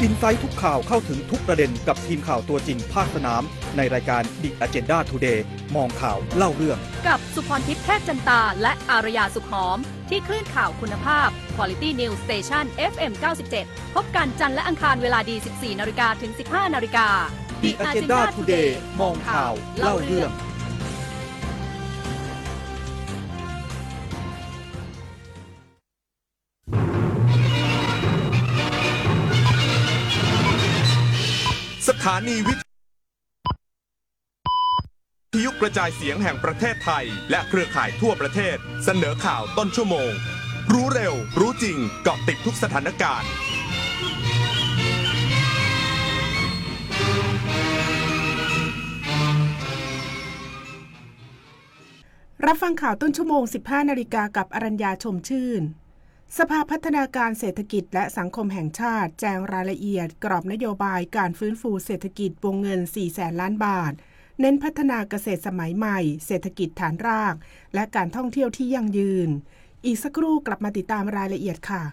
อินไซต์ทุกข่าวเข้าถึงทุกประเด็นกับทีมข่าวตัวจริงภาคสนามในรายการ The Agenda Today มองข่าวเล่าเรื่องกับสุพรทิพย์แพทย์จันตาและอารยาสุขหอมที่คลื่นข่าวคุณภาพ Quality News Station FM 97 พบกันจันทร์และอังคารเวลาดี 14:00 น.ถึง 15:00 น. The Agenda Today มองข่าวเล่าเรื่องสถานีวิทยุกระจายเสียงแห่งประเทศไทยและเครือข่ายทั่วประเทศเสนอข่าวต้นชั่วโมงรู้เร็วรู้จริงเกาะติดทุกสถานการณ์รับฟังข่าวต้นชั่วโมง 15 นาฬิกากับอรัญญาชมชื่นสภาพัฒนาการเศรษฐกิจและสังคมแห่งชาติแจงรายละเอียดกรอบนโยบายการฟื้นฟูเศรษฐกิจวงเงิน 400,000 ล้านบาทเน้นพัฒนาเกษตรสมัยใหม่เศรษฐกิจฐานรากและการท่องเที่ยวที่ยั่งยืนอีกสักครู่กลับมาติดตามรายละเอียดค่ะ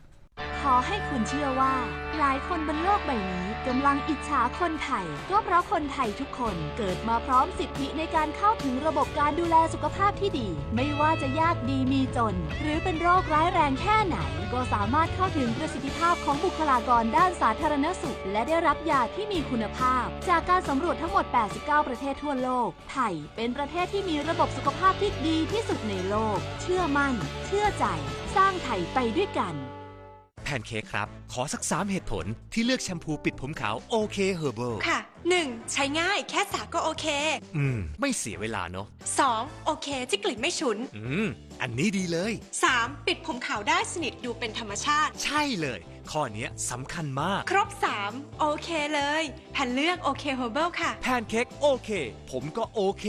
ขอให้คุณเชื่อว่าหลายคนบนโลกใบนี้กำลังอิจฉาคนไทยก็เพราะคนไทยทุกคนเกิดมาพร้อมสิทธิในการเข้าถึงระบบการดูแลสุขภาพที่ดีไม่ว่าจะยากดีมีจนหรือเป็นโรคร้ายแรงแค่ไหนก็สามารถเข้าถึงประสิทธิภาพของบุคลากรด้านสาธารณสุขและได้รับยาที่มีคุณภาพจากการสำรวจทั้งหมด 89 ประเทศทั่วโลกไทยเป็นประเทศที่มีระบบสุขภาพที่ดีที่สุดในโลกเชื่อมั่นเชื่อใจสร้างไทยไปด้วยกันแพนเค้กครับขอสัก3เหตุผลที่เลือกแชมพูปิดผมขาวโอเคเฮอร์เบิลค่ะ 1. ใช้ง่ายแค่สระก็โอเคไม่เสียเวลาเนอะ 2. โอเคที่กลิ่นไม่ฉุนอันนี้ดีเลย 3. ปิดผมขาวได้สนิทดูเป็นธรรมชาติใช่เลยข้อนี้สำคัญมากครบ3โอเคเลยแพนเลือกโอเคเฮอร์เบิลค่ะแพนเค้กโอเคผมก็โอเค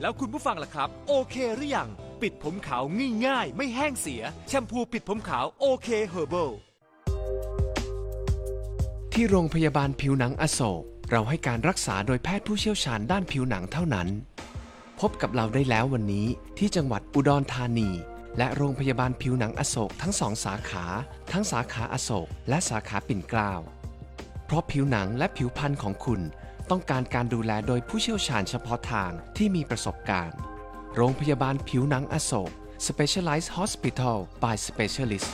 แล้วคุณผู้ฟังล่ะครับโอเคหรือยังปิดผมขาวง่ายๆไม่แห้งเสียแชมพูปิดผมขาวโอเคเฮอร์เบิลที่โรงพยาบาลผิวหนังอโศกเราให้การรักษาโดยแพทย์ผู้เชี่ยวชาญด้านผิวหนังเท่านั้นพบกับเราได้แล้ววันนี้ที่จังหวัดอุดรธานีและโรงพยาบาลผิวหนังอโศกทั้ง2สาขาทั้งสาขาอโศกและสาขาปิ่นเกล้าเพราะผิวหนังและผิวพรรณของคุณต้องการการดูแลโดยผู้เชี่ยวชาญเฉพาะทางที่มีประสบการณ์โรงพยาบาลผิวหนังอโศก Specialized Hospital by Specialist